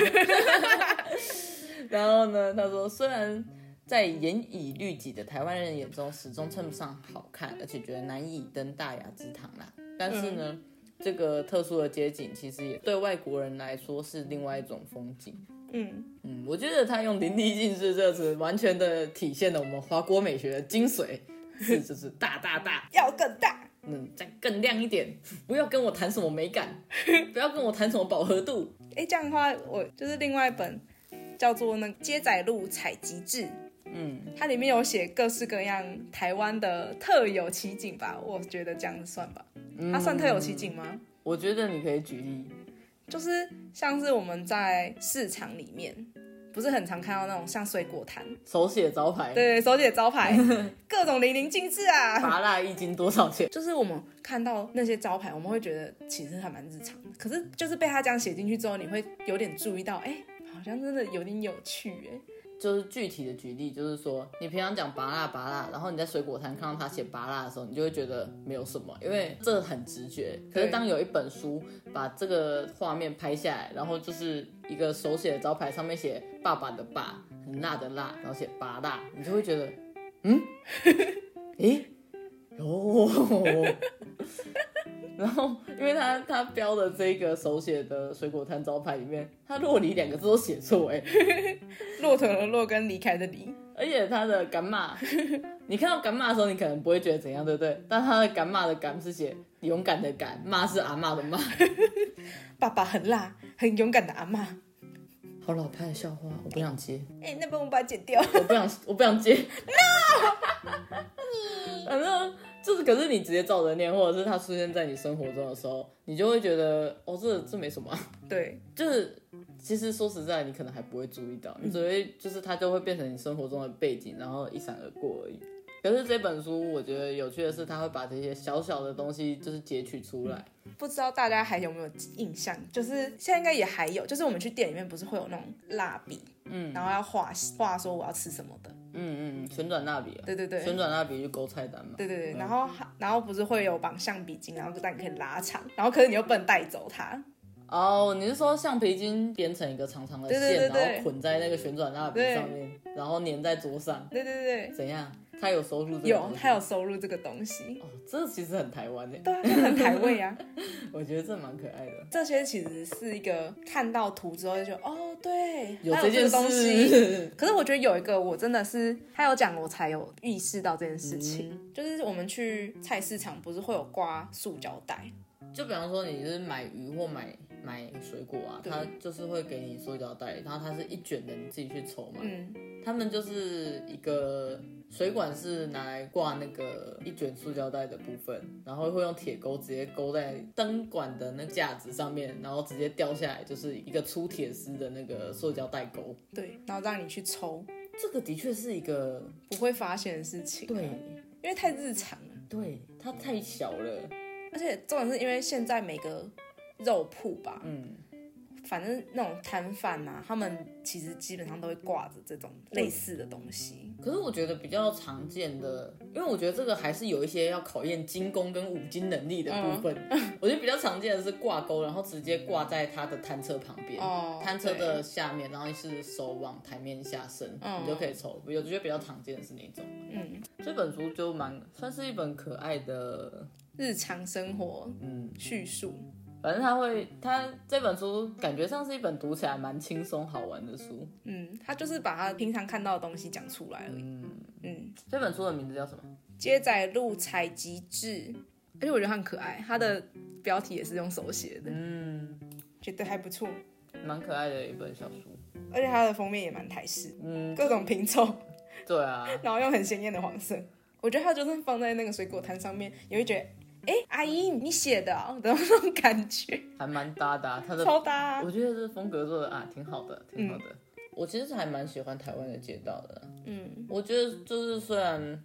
然后呢他说虽然在严以律己的台湾人眼中始终称不上好看，而且觉得难以登大雅之堂啦，但是呢、嗯、这个特殊的街景其实也对外国人来说是另外一种风景。嗯嗯，我觉得他用淋漓尽致这次完全的体现了我们华国美学的精髓，是就是大大大要更大，嗯，再更亮一点，不要跟我谈什么美感不要跟我谈什么饱和度，哎，这样的话我就是另外一本叫做那街仔路采集志，嗯，它里面有写各式各样台湾的特有奇景吧，我觉得这样算吧。它算特有奇景吗？嗯，我觉得你可以举例，就是像是我们在市场里面不是很常看到那种像水果摊手写招牌， 对, 对手写招牌各种淋漓尽致啊，芭乐一斤多少钱，就是我们看到那些招牌我们会觉得其实还蛮日常的，可是就是被他这样写进去之后你会有点注意到，哎，好像真的有点有趣耶。就是具体的举例，就是说你平常讲芭乐芭乐，然后你在水果摊看到他写芭乐的时候你就会觉得没有什么，因为这很直觉，可是当有一本书把这个画面拍下来，然后就是一个手写的招牌上面写爸爸的爸很辣的辣，然后写芭乐，你就会觉得嗯诶哦然后因为他他标的这个手写的水果摊招牌里面，他洛梨两个字都写错，哎，骆驼的骆跟离开的离，而且他的干妈你看到干妈的时候你可能不会觉得怎样，对不对？但他的干妈的干是写勇敢的敢，妈是阿嬷的妈爸爸很辣很勇敢的阿嬷，好老派的笑话，我不想接。哎、欸，那边我把它剪掉。我不想，我不想接。No， 反正就是，可是你直接照着念，或者是它出现在你生活中的时候，你就会觉得，哦，这这没什么、啊。对，就是其实说实在，你可能还不会注意到，你只会就是它就会变成你生活中的背景，然后一闪而过而已。可是这本书我觉得有趣的是，它会把这些小小的东西就是截取出来。不知道大家还有没有印象，就是现在应该也还有，就是我们去店里面不是会有那种蜡笔，嗯，然后要画画说我要吃什么的，嗯嗯，旋转蜡笔、啊，对对对，旋转蜡笔就勾菜单嘛，对对对，嗯、然后然后不是会有绑橡皮筋，然后但可以拉长，然后可是你又不能带走它。哦、oh, ，你是说橡皮筋编成一个长长的线，对对对对，然后捆在那个旋转蜡笔上面，然后粘在桌上，对对对，怎样？他有收入这个，有他有收入这个东西哦，这其实很台湾耶，对、啊，很台味啊我觉得这蛮可爱的，这些其实是一个看到图之后就觉得哦对有这件事。可是我觉得有一个我真的是他有讲我才有意识到这件事情、嗯、就是我们去菜市场不是会有挂塑胶袋，就比方说你是买鱼或买买水果啊，他就是会给你塑胶袋，然后它是一卷的，你自己去抽嘛、嗯、他们就是一个水管是拿来挂那个一卷塑胶袋的部分，然后会用铁钩直接勾在灯管的那架子上面，然后直接掉下来，就是一个粗铁丝的那个塑胶袋钩，对，然后让你去抽。这个的确是一个不会发现的事情、啊、对，因为太日常了，对，它太小了，而且重点是因为现在每个肉铺吧，嗯，反正那种摊贩啊，他们其实基本上都会挂着这种类似的东西。可是我觉得比较常见的，因为我觉得这个还是有一些要考验精工跟五金能力的部分、嗯、我觉得比较常见的是挂钩，然后直接挂在他的摊车旁边、哦、摊车的下面，然后是手往台面下伸、嗯、你就可以抽，我觉得比较常见的是那种。嗯，这本书就蛮算是一本可爱的日常生活嗯叙述，反正他会，他这本书感觉上是一本读起来蛮轻松好玩的书。嗯，他就是把他平常看到的东西讲出来而已。嗯嗯，这本书的名字叫什么？街仔路采集志。而且我觉得他很可爱，他的标题也是用手写的。嗯，觉得还不错，蛮可爱的一本小书。而且他的封面也蛮台式，嗯，各种拼凑。对啊，然后用很鲜艳的黄色。我觉得他就是放在那个水果摊上面，你会觉得。哎、欸，阿姨，你写的啊、哦，的那种感觉还蛮搭的、啊，他的超搭、啊。我觉得这风格做的啊，挺好的，挺好的。嗯、我其实还蛮喜欢台湾的街道的。嗯，我觉得就是虽然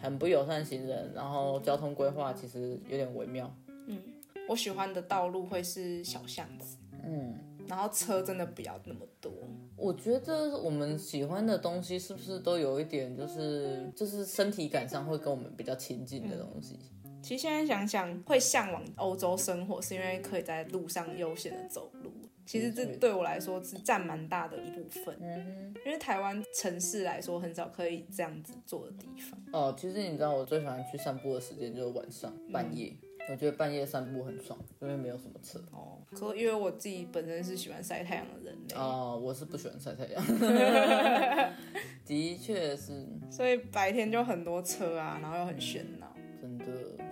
很不友善行人，然后交通规划其实有点微妙。嗯，我喜欢的道路会是小巷子。嗯，然后车真的不要那么多。我觉得我们喜欢的东西是不是都有一点，就是就是身体感上会跟我们比较亲近的东西。嗯，其实现在想想会向往欧洲生活是因为可以在路上悠闲的走路，其实这对我来说是占蛮大的一部分、嗯、因为台湾城市来说很少可以这样子做的地方。哦，其实你知道我最喜欢去散步的时间就是晚上半夜、嗯，我觉得半夜散步很爽，因为没有什么车。哦，可因为我自己本身是喜欢晒太阳的人类。哦，我是不喜欢晒太阳的确是，所以白天就很多车啊，然后又很喧闹。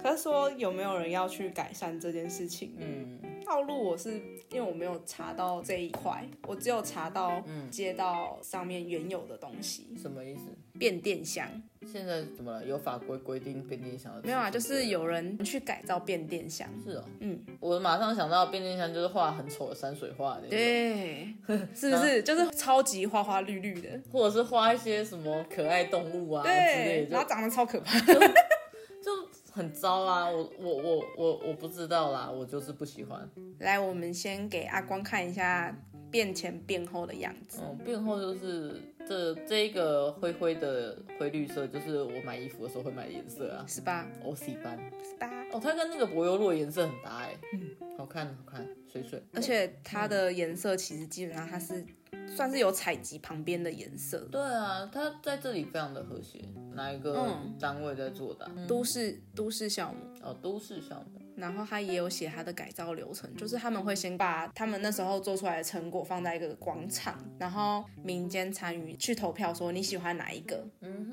可是说有没有人要去改善这件事情？嗯，套路我是因为我没有查到这一块，我只有查到接到上面原有的东西。什么意思？变电箱。现在怎么了？有法规规定变电箱的？没有啊，就是有人去改造变电箱。是哦，嗯，我马上想到变电箱就是画很丑的山水画的那种，对，是不是？就是超级花花绿绿的，或者是画一些什么可爱动物啊之类的，然后长得超可怕，就, 就很糟啊！我我我我我不知道啦，我就是不喜欢。来，我们先给阿光看一下变前变后的样子。嗯，变后就是。这这个灰灰的灰绿色，就是我买衣服的时候会买的颜色啊，十八 O C 斑，十八哦，它跟那个柏油路的颜色很搭哎、欸，嗯，好看好看，水水，而且它的颜色其实基本上它是算是有采集旁边的颜色，对啊，它在这里非常的和谐。哪一个单位在做的、啊嗯？都市都市项目哦，都市项目。然后他也有写他的改造流程，就是他们会先把他们那时候做出来的成果放在一个广场，然后民间参与去投票说你喜欢哪一个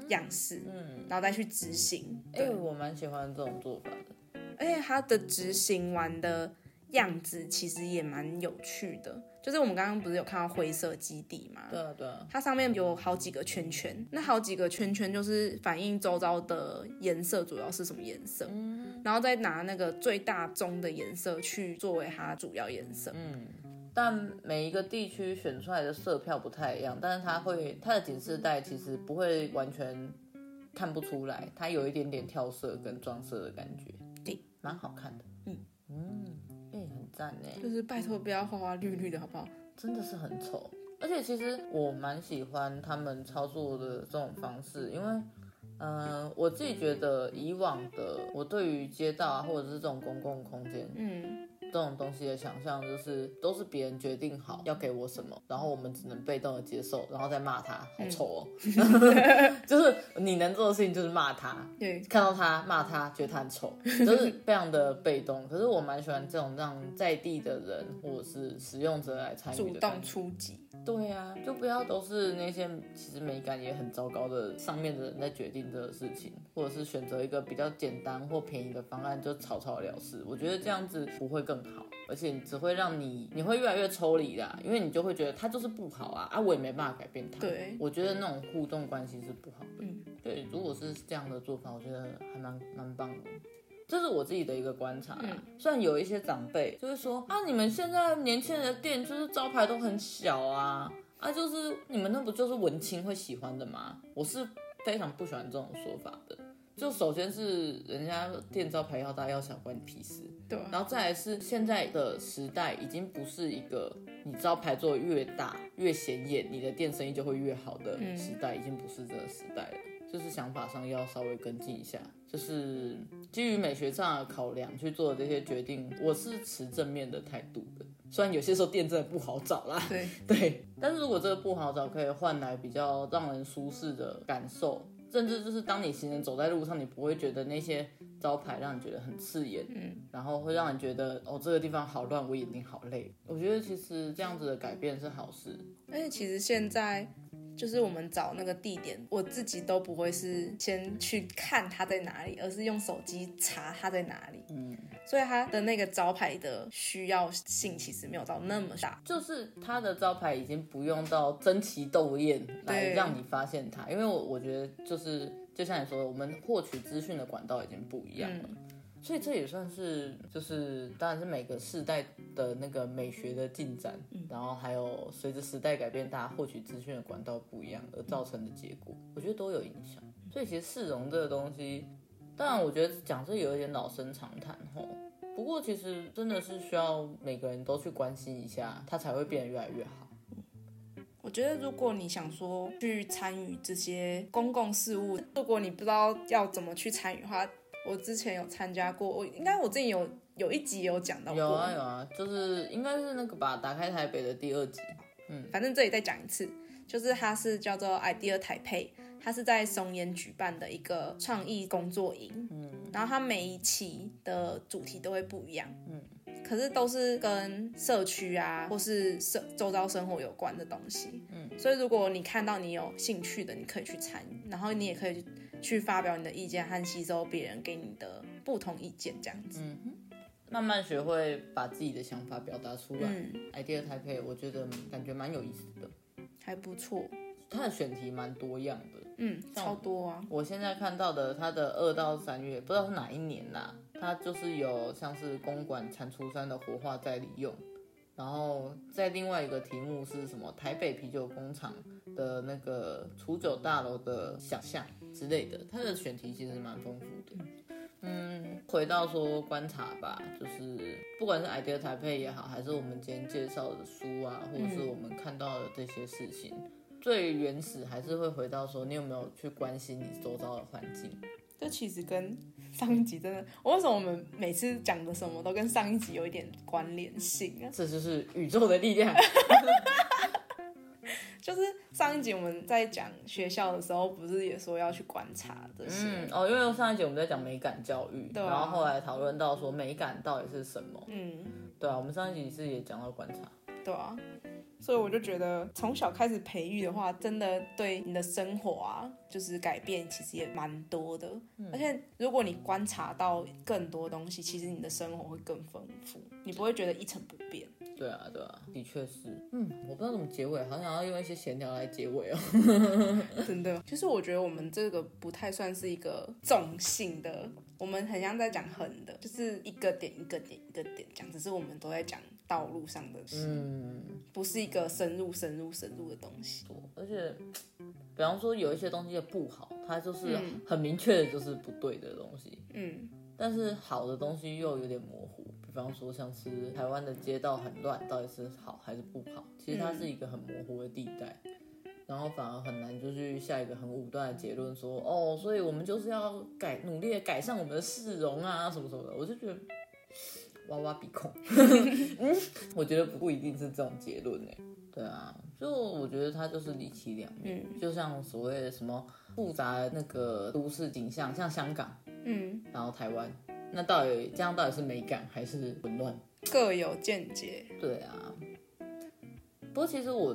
样式、嗯、然后再去执行。哎、欸，我蛮喜欢这种做法的，而且他的执行完的样子其实也蛮有趣的，就是我们刚刚不是有看到灰色基地吗？对啊对啊，它上面有好几个圈圈，那好几个圈圈就是反映周遭的颜色主要是什么颜色、嗯、然后再拿那个最大宗的颜色去作为它主要颜色。嗯，但每一个地区选出来的色票不太一样，但是它会它的警示带其实不会完全看不出来，它有一点点跳色跟撞色的感觉，对，蛮好看的。嗯嗯，就是拜托不要花花绿绿的好不好，真的是很丑。而且其实我蛮喜欢他们操作的这种方式，因为呃，我自己觉得以往的我对于街道啊或者是这种公共空间嗯这种东西的想象就是都是别人决定好要给我什么，然后我们只能被动的接受，然后再骂他好丑哦、嗯、就是你能做的事情就是骂他，对，看到他骂他觉得他很丑，就是非常的被动。可是我蛮喜欢这种让在地的人或者是使用者来参与的，主动出击。对啊，就不要都是那些其实美感也很糟糕的上面的人在决定这个事情，或者是选择一个比较简单或便宜的方案就草草了事，我觉得这样子不会更好，而且只会让你你会越来越抽离啦，因为你就会觉得它就是不好啊，啊我也没办法改变它。对，我觉得那种互动关系是不好的。嗯，对，如果是这样的做法，我觉得还蛮蛮棒的。这是我自己的一个观察、啊，虽然有一些长辈就会说啊，你们现在年轻人的店就是招牌都很小啊，啊就是你们那不就是文青会喜欢的吗？我是非常不喜欢这种说法的。就首先是人家店招牌要大要小关你屁事，对、啊，然后再来是现在的时代已经不是一个你招牌做越大越显眼，你的店生意就会越好的时代，嗯、已经不是这个时代了。就是想法上要稍微跟进一下，就是基于美学上的考量去做的这些决定，我是持正面的态度的。虽然有些时候店真的不好找啦， 对, 对，但是如果这个不好找可以换来比较让人舒适的感受，甚至就是当你行人走在路上，你不会觉得那些招牌让你觉得很刺眼，嗯，然后会让你觉得哦这个地方好乱，我眼睛好累。我觉得其实这样子的改变是好事，而且其实现在就是我们找那个地点，我自己都不会是先去看它在哪里，而是用手机查它在哪里。嗯，所以它的那个招牌的需要性其实没有到那么大，就是它的招牌已经不用到争奇斗艳来让你发现它，因为我我觉得就是就像你说的，我们获取资讯的管道已经不一样了。嗯，所以这也算是就是当然是每个世代的那个美学的进展，嗯，然后还有随着时代改变，大家获取资讯的管道不一样而造成的结果，我觉得都有影响。所以其实市容这个东西，当然我觉得讲这有一点老生常谈吼，不过其实真的是需要每个人都去关心一下，它才会变得越来越好。我觉得如果你想说去参与这些公共事务，如果你不知道要怎么去参与的话，我之前有参加过，我应该我之前有有一集有讲到过，有啊有啊，就是应该是那个吧，打开台北的第二集，嗯，反正这里再讲一次，就是它是叫做 Idea Taipei， 它是在松烟举办的一个创意工作营，嗯，然后它每一期的主题都会不一样，嗯，可是都是跟社区啊或是周遭生活有关的东西，嗯，所以如果你看到你有兴趣的，你可以去参与，然后你也可以去发表你的意见和吸收别人给你的不同意见，这样子。嗯，慢慢学会把自己的想法表达出来、嗯、Idea Taipei 我觉得感觉蛮有意思的，还不错，它的选题蛮多样的，嗯，超多啊。我现在看到的它的二到三月不知道是哪一年啦、啊、它就是有像是公馆蟾蜍山的活化再利用，然后在另外一个题目是什么台北啤酒工厂的那个储酒大楼的想象之类的，它的选题其实蛮丰富的。嗯，回到说观察吧，就是不管是 Idea Taipei 也好，还是我们今天介绍的书啊，或者是我们看到的这些事情、嗯、最原始还是会回到说你有没有去关心你周遭的环境。这其实跟上一集真的，我为什么我们每次讲的什么都跟上一集有一点关联性啊？这就是宇宙的力量。就是上一集我们在讲学校的时候，不是也说要去观察这些、嗯、哦，因为上一集我们在讲美感教育、啊、然后后来讨论到说美感到底是什么，嗯，对啊，我们上一集是也讲到观察，对啊，所以我就觉得从小开始培育的话，真的对你的生活啊，就是改变其实也蛮多的、嗯、而且如果你观察到更多东西，其实你的生活会更丰富，你不会觉得一成不变。对啊对啊，的确是。嗯，我不知道怎么结尾，好想要用一些闲聊来结尾哦。真的，就是我觉得我们这个不太算是一个重性的，我们很像在讲横的，就是一个点一个点一个点讲，只是我们都在讲道路上的事、嗯、不是一个深入深入深入的东西。而且比方说有一些东西的不好，它就是很明确的就是不对的东西，嗯，但是好的东西又有点模糊，比方说像是台湾的街道很乱，到底是好还是不好，其实它是一个很模糊的地带、嗯，然后反而很难就去下一个很武断的结论说，哦，所以我们就是要改努力的改善我们的市容啊什么什么的，我就觉得挖挖鼻孔。嗯，我觉得不一定是这种结论耶。对啊，就我觉得它就是离奇两面、嗯、就像所谓的什么复杂的那个都市景象，像香港，嗯，然后台湾，那到底这样到底是美感还是混乱，各有见解。对啊，不过其实我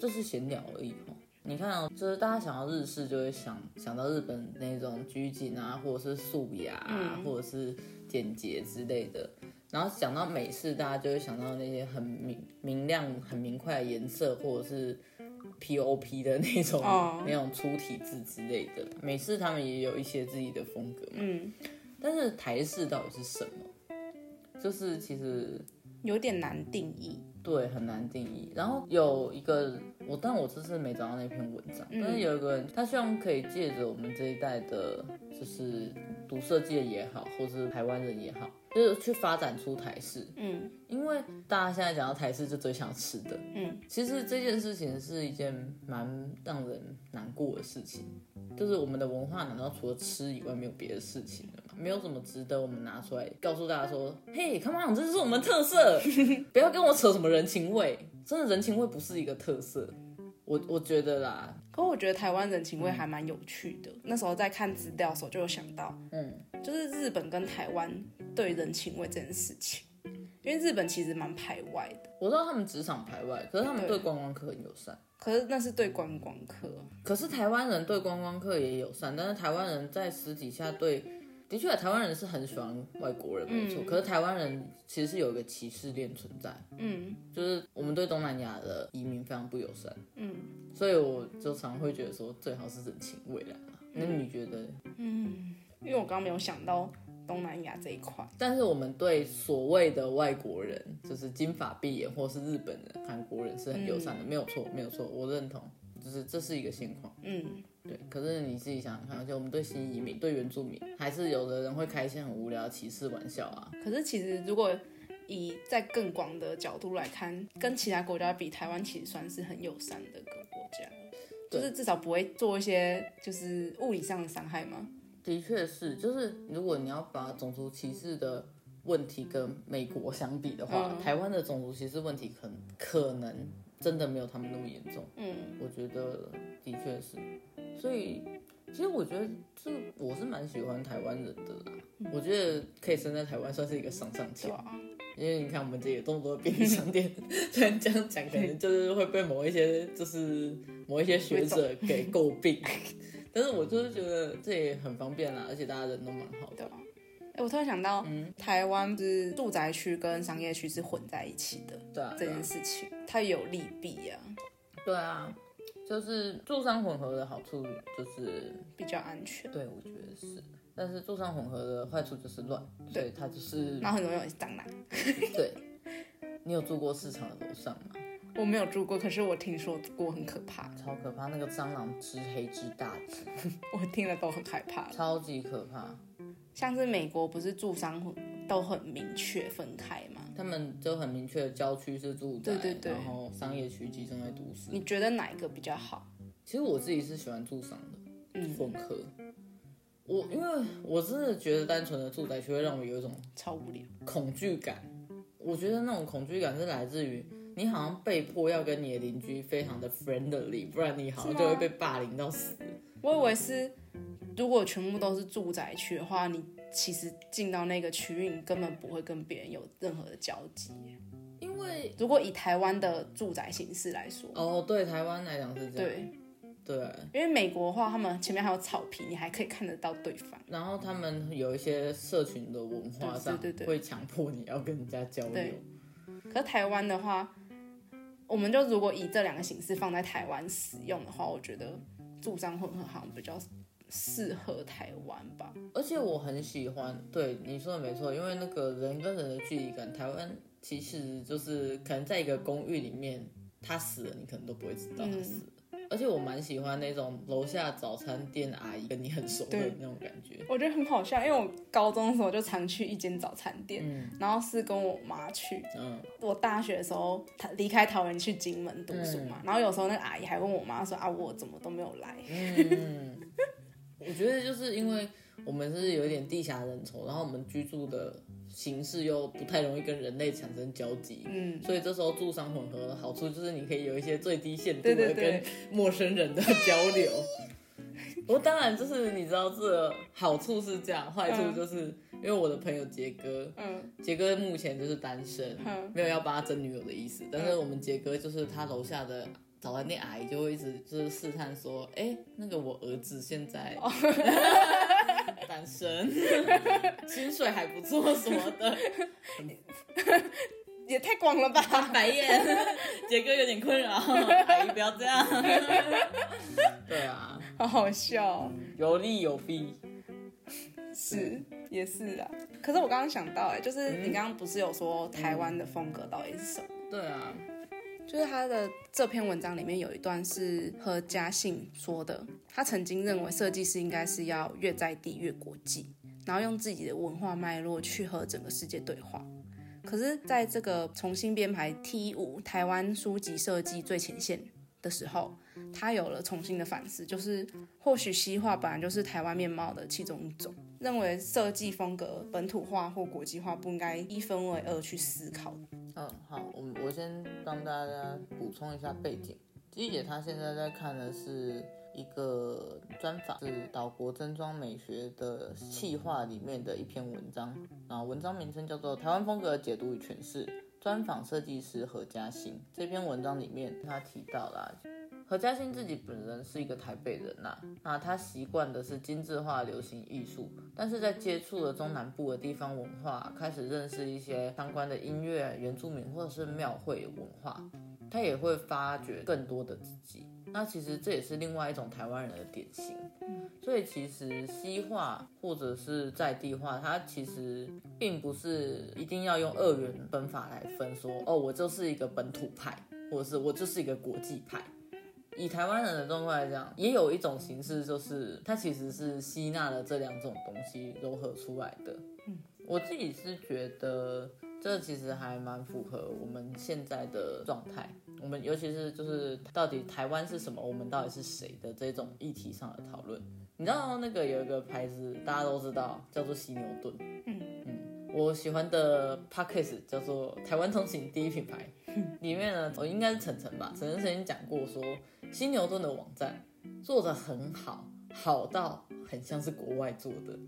就是闲聊而已、哦、你看、哦、就是大家想到日式就会想想到日本那种拘谨啊，或者是素雅啊、嗯、或者是简洁之类的，然后想到美式大家就会想到那些很 明, 明亮很明快的颜色，或者是 P O P 的那种、哦、那种粗体字之类的，美式他们也有一些自己的风格嘛、嗯、但是台式到底是什么，就是其实有点难定义，对，很难定义。然后有一个我，但我这次没找到那篇文章、嗯、但是有一个人他希望可以借着我们这一代的就是读设计也好，或是台湾人也好，就是去发展出台式。嗯，因为大家现在讲到台式就最想吃的，嗯，其实这件事情是一件蛮让人难过的事情，就是我们的文化难道除了吃以外没有别的事情了吗？没有什么值得我们拿出来告诉大家说，嘿 come on 这是我们特色。不要跟我扯什么人情味，真的人情味不是一个特色，我我觉得啦。可我觉得台湾人情味还蛮有趣的、嗯、那时候在看资料的时候就有想到，嗯，就是日本跟台湾对人情味这件事情，因为日本其实蛮排外的，我知道他们职场排外，可是他们对观光客很友善，可是那是对观光客、啊、可是台湾人对观光客也友善，但是台湾人在私底下对，的确台湾人是很喜欢外国人、嗯、没错，可是台湾人其实是有一个歧视链存在，嗯，就是我们对东南亚的移民非常不友善，嗯，所以我就常会觉得说最好是人情味啦、嗯、那你觉得？嗯，因为我刚刚没有想到东南亚这一块，但是我们对所谓的外国人，就是金发碧眼或是日本人、韩国人是很友善的、嗯、没有错没有错，我认同，就是这是一个现况，嗯，对。可是你自己想想看，而且我们对新移民、对原住民，还是有的人会开一些很无聊的歧视玩笑啊。可是其实如果以在更广的角度来看，跟其他国家比，台湾其实算是很友善的一个国家，就是至少不会做一些就是物理上的伤害嘛。的确是，就是如果你要把种族歧视的问题跟美国相比的话，嗯、台湾的种族歧视问题可能可能真的没有他们那么严重。嗯，我觉得的确是，所以其实我觉得这我是蛮喜欢台湾人的啦、嗯。我觉得可以生在台湾算是一个上上签、啊，因为你看我们这里有这么多便利商店，虽然这样讲可能就是会被某一些就是某一些学者给诟病。但是我就是觉得这也很方便啦，而且大家人都蛮好的。我突然想到、嗯、台湾是住宅区跟商业区是混在一起的，对、啊、这件事情它有利弊啊。对啊，就是住商混合的好处就是比较安全，对，我觉得是，但是住商混合的坏处就是乱，所以它就是然后很容易有蟑螂。对，你有住过市场的楼上吗？我没有住过，可是我听说过很可怕，超可怕，那个蟑螂之黑之大只，我听了都很害怕，超级可怕。像是美国不是住商都很明确分开吗？他们就很明确的郊区是住宅，对对对，然后商业区集中在都市。你觉得哪一个比较好？其实我自己是喜欢住商的混合、嗯，我因为我真的觉得单纯的住宅区会让我有一种超无聊恐惧感。我觉得那种恐惧感是来自于你好像被迫要跟你的邻居非常的 friendly， 不然你好像就会被霸凌到死。我以为是如果全部都是住宅区的话，你其实进到那个区域你根本不会跟别人有任何的交集，因为如果以台湾的住宅形式来说，哦对，台湾来讲是这样，对对，因为美国的话他们前面还有草皮，你还可以看得到对方，然后他们有一些社群的文化上会强迫你要跟人家交流。对对对对，可是台湾的话，我们就如果以这两个形式放在台湾使用的话，我觉得住商混合好像比较适合台湾吧。而且我很喜欢，对你说的没错，因为那个人跟人的距离感，台湾其实就是可能在一个公寓里面，他死了你可能都不会知道他死了、嗯，而且我蛮喜欢那种楼下早餐店阿姨跟你很熟的那种感觉，我觉得很好笑，因为我高中的时候就常去一间早餐店、嗯、然后是跟我妈去、嗯、我大学的时候离开桃园去金门读书嘛、嗯、然后有时候那个阿姨还问我妈说啊我怎么都没有来、嗯、我觉得就是因为我们是有点地下人稠，然后我们居住的形式又不太容易跟人类产生交集、嗯、所以这时候住商混合的好处就是你可以有一些最低限度的跟陌生人的交流。不过当然就是你知道这好处是这样，坏处就是、嗯、因为我的朋友杰哥、嗯、杰哥目前就是单身、嗯、没有要帮他争女友的意思，但是我们杰哥就是他楼下的早餐店阿姨就会一直就是试探说哎，那个我儿子现在、哦单身，薪水还不错什么的，也太广了吧！白眼，杰哥有点困扰，阿姨不要这样。对啊，好好笑，有利有弊，是也是啊。可是我刚刚想到、欸，就是你刚刚不是有说台湾的风格到底是什么？对啊。就是他的这篇文章里面有一段是何家信说的，他曾经认为设计师应该是要越在地越国际，然后用自己的文化脉络去和整个世界对话。可是在这个重新编排 T 五 台湾书籍设计最前线的时候，他有了重新的反思，就是或许西化本来就是台湾面貌的其中一种，认为设计风格本土化或国际化不应该一分为二去思考。嗯，好，我我先帮大家补充一下背景。季姐她现在在看的是一个专访，是岛国真装美学的企划里面的一篇文章，然后文章名称叫做《台湾风格的解读与诠释》。专访设计师何家信，这篇文章里面他提到啦，何家信自己本人是一个台北人啦、啊，那他习惯的是精致化流行艺术，但是在接触了中南部的地方文化，开始认识一些相关的音乐、原住民或者是庙会文化，他也会发掘更多的自己。那其实这也是另外一种台湾人的典型，所以其实西化或者是在地化，它其实并不是一定要用二元分法来分说，哦，我就是一个本土派，或者是我就是一个国际派。以台湾人的状况来讲，也有一种形式就是它其实是吸纳了这两种东西糅合出来的。我自己是觉得这其实还蛮符合我们现在的状态，我们尤其是就是到底台湾是什么，我们到底是谁的这种议题上的讨论。你知道那个有一个牌子大家都知道叫做犀牛顿，嗯嗯，我喜欢的 podcast 叫做台湾通勤第一品牌，里面呢我应该是晨晨吧，晨晨曾经讲过说犀牛顿的网站做得很好，好到很像是国外做的，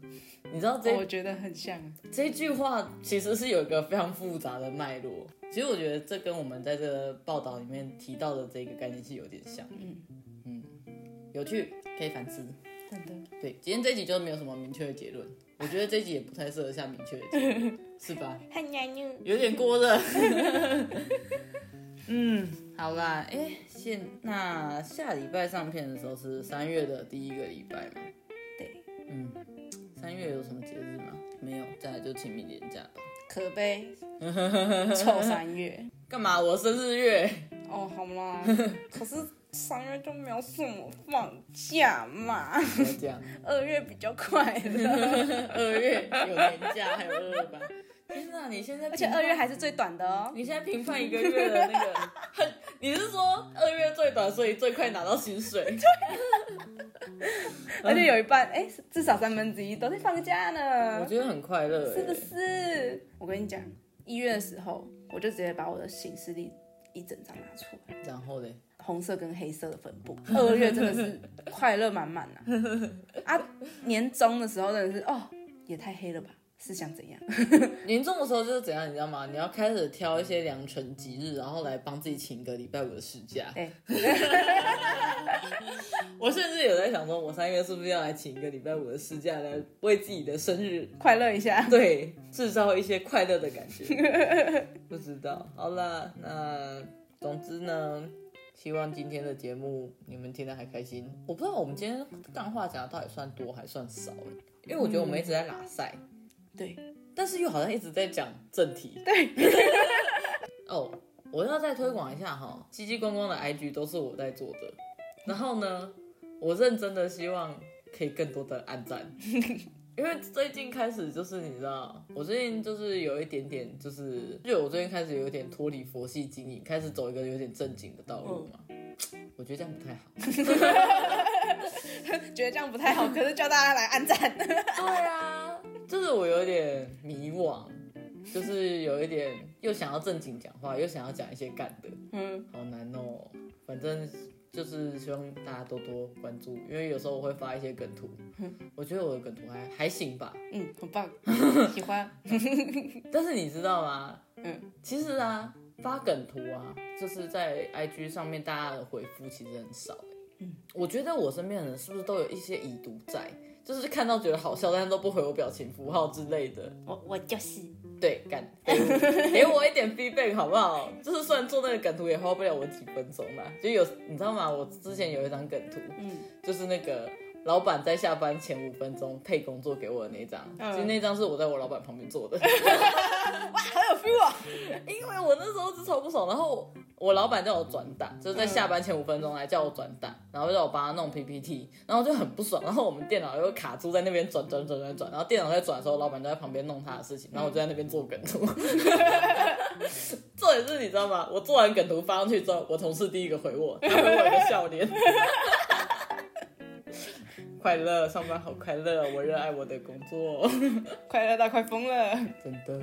你知道这、哦、我觉得很像这句话其实是有一个非常复杂的脉络。其实我觉得这跟我们在这个报道里面提到的这个概念是有点像，嗯嗯，有趣，可以反思，真的。对，今天这一集就没有什么明确的结论，我觉得这集也不太适合下明确的结论，是吧？很难用，有点过热。嗯，好啦，哎、欸，现那下礼拜上片的时候是三月的第一个礼拜嘛？对，嗯，三月有什么节日吗？没有，再来就清明连假吧。可悲，臭三月，干嘛？我生日月。哦，好啦，可是三月就没有什么放假嘛。这样，二月比较快乐。二月有年假，还有二月吧。天哪，你现在而且二月还是最短的哦。你现在评判一个月的那个，你是说二月最短，所以最快拿到薪水？对。而且有一半，哎、欸，至少三分之一都在放假呢。我觉得很快乐、欸，是不是？我跟你讲，一月的时候，我就直接把我的行事历一整张拿出来，然后嘞，红色跟黑色的分布。二月真的是快乐满满啊！啊，年终的时候真的是，哦，也太黑了吧。是想怎样？年终的时候就是怎样，你知道吗？你要开始挑一些良辰吉日，然后来帮自己请个礼拜五的事假。对、欸，我甚至有在想说，我三月是不是要来请一个礼拜五的事假，来为自己的生日快乐一下？对，制造一些快乐的感觉。不知道，好啦，那总之呢，希望今天的节目你们听得还开心。我不知道我们今天干话讲的到底算多还算少，因为我觉得我们一直在拉塞。对，但是又好像一直在讲正题。对，哦，oh, 我要再推广一下哈，叽叽光光的 I G 都是我在做的。然后呢，我认真的希望可以更多的按赞，因为最近开始就是你知道，我最近就是有一点点就是，就我最近开始有一点脱离佛系经营，开始走一个有点正经的道路嘛。Oh. 我觉得这样不太好，觉得这样不太好，可是叫大家来按赞。对啊。就是我有点迷惘，就是有一点又想要正经讲话，又想要讲一些干的，嗯，好难哦。反正就是希望大家多多关注，因为有时候我会发一些梗图，嗯、我觉得我的梗图还还行吧，嗯，很棒，喜欢。但是你知道吗？嗯，其实啊，发梗图啊，就是在 I G 上面大家的回复其实很少、欸，嗯，我觉得我身边的人是不是都有一些已读在？就是看到觉得好笑，但是都不回我表情符号之类的。我我就是对干，给我一点 feedback 好不好？就是虽然做那个梗图也花不了我几分钟啦，就有你知道吗？我之前有一张梗图，嗯，就是那个老板在下班前五分钟配工作给我的那张，嗯、其实那张是我在我老板旁边做的。哇，好有 feel 啊！因为我那时候是超不爽，然后我老板叫我转档，就是在下班前五分钟来叫我转档，然后叫我帮他弄 P P T， 然后就很不爽。然后我们电脑又卡住在那边转转转转转，然后电脑在转的时候，老板就在旁边弄他的事情，然后我就在那边做梗图。重点是你知道吗？我做完梗图发上去之后，我同事第一个回我，他回我一个笑脸。快乐，上班好快乐，我热爱我的工作，快乐到快疯了，真的。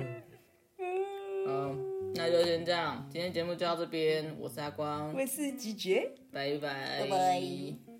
嗯。那就先这样，今天节目就到这边。我是阿光，我是姐姐，拜拜，拜拜。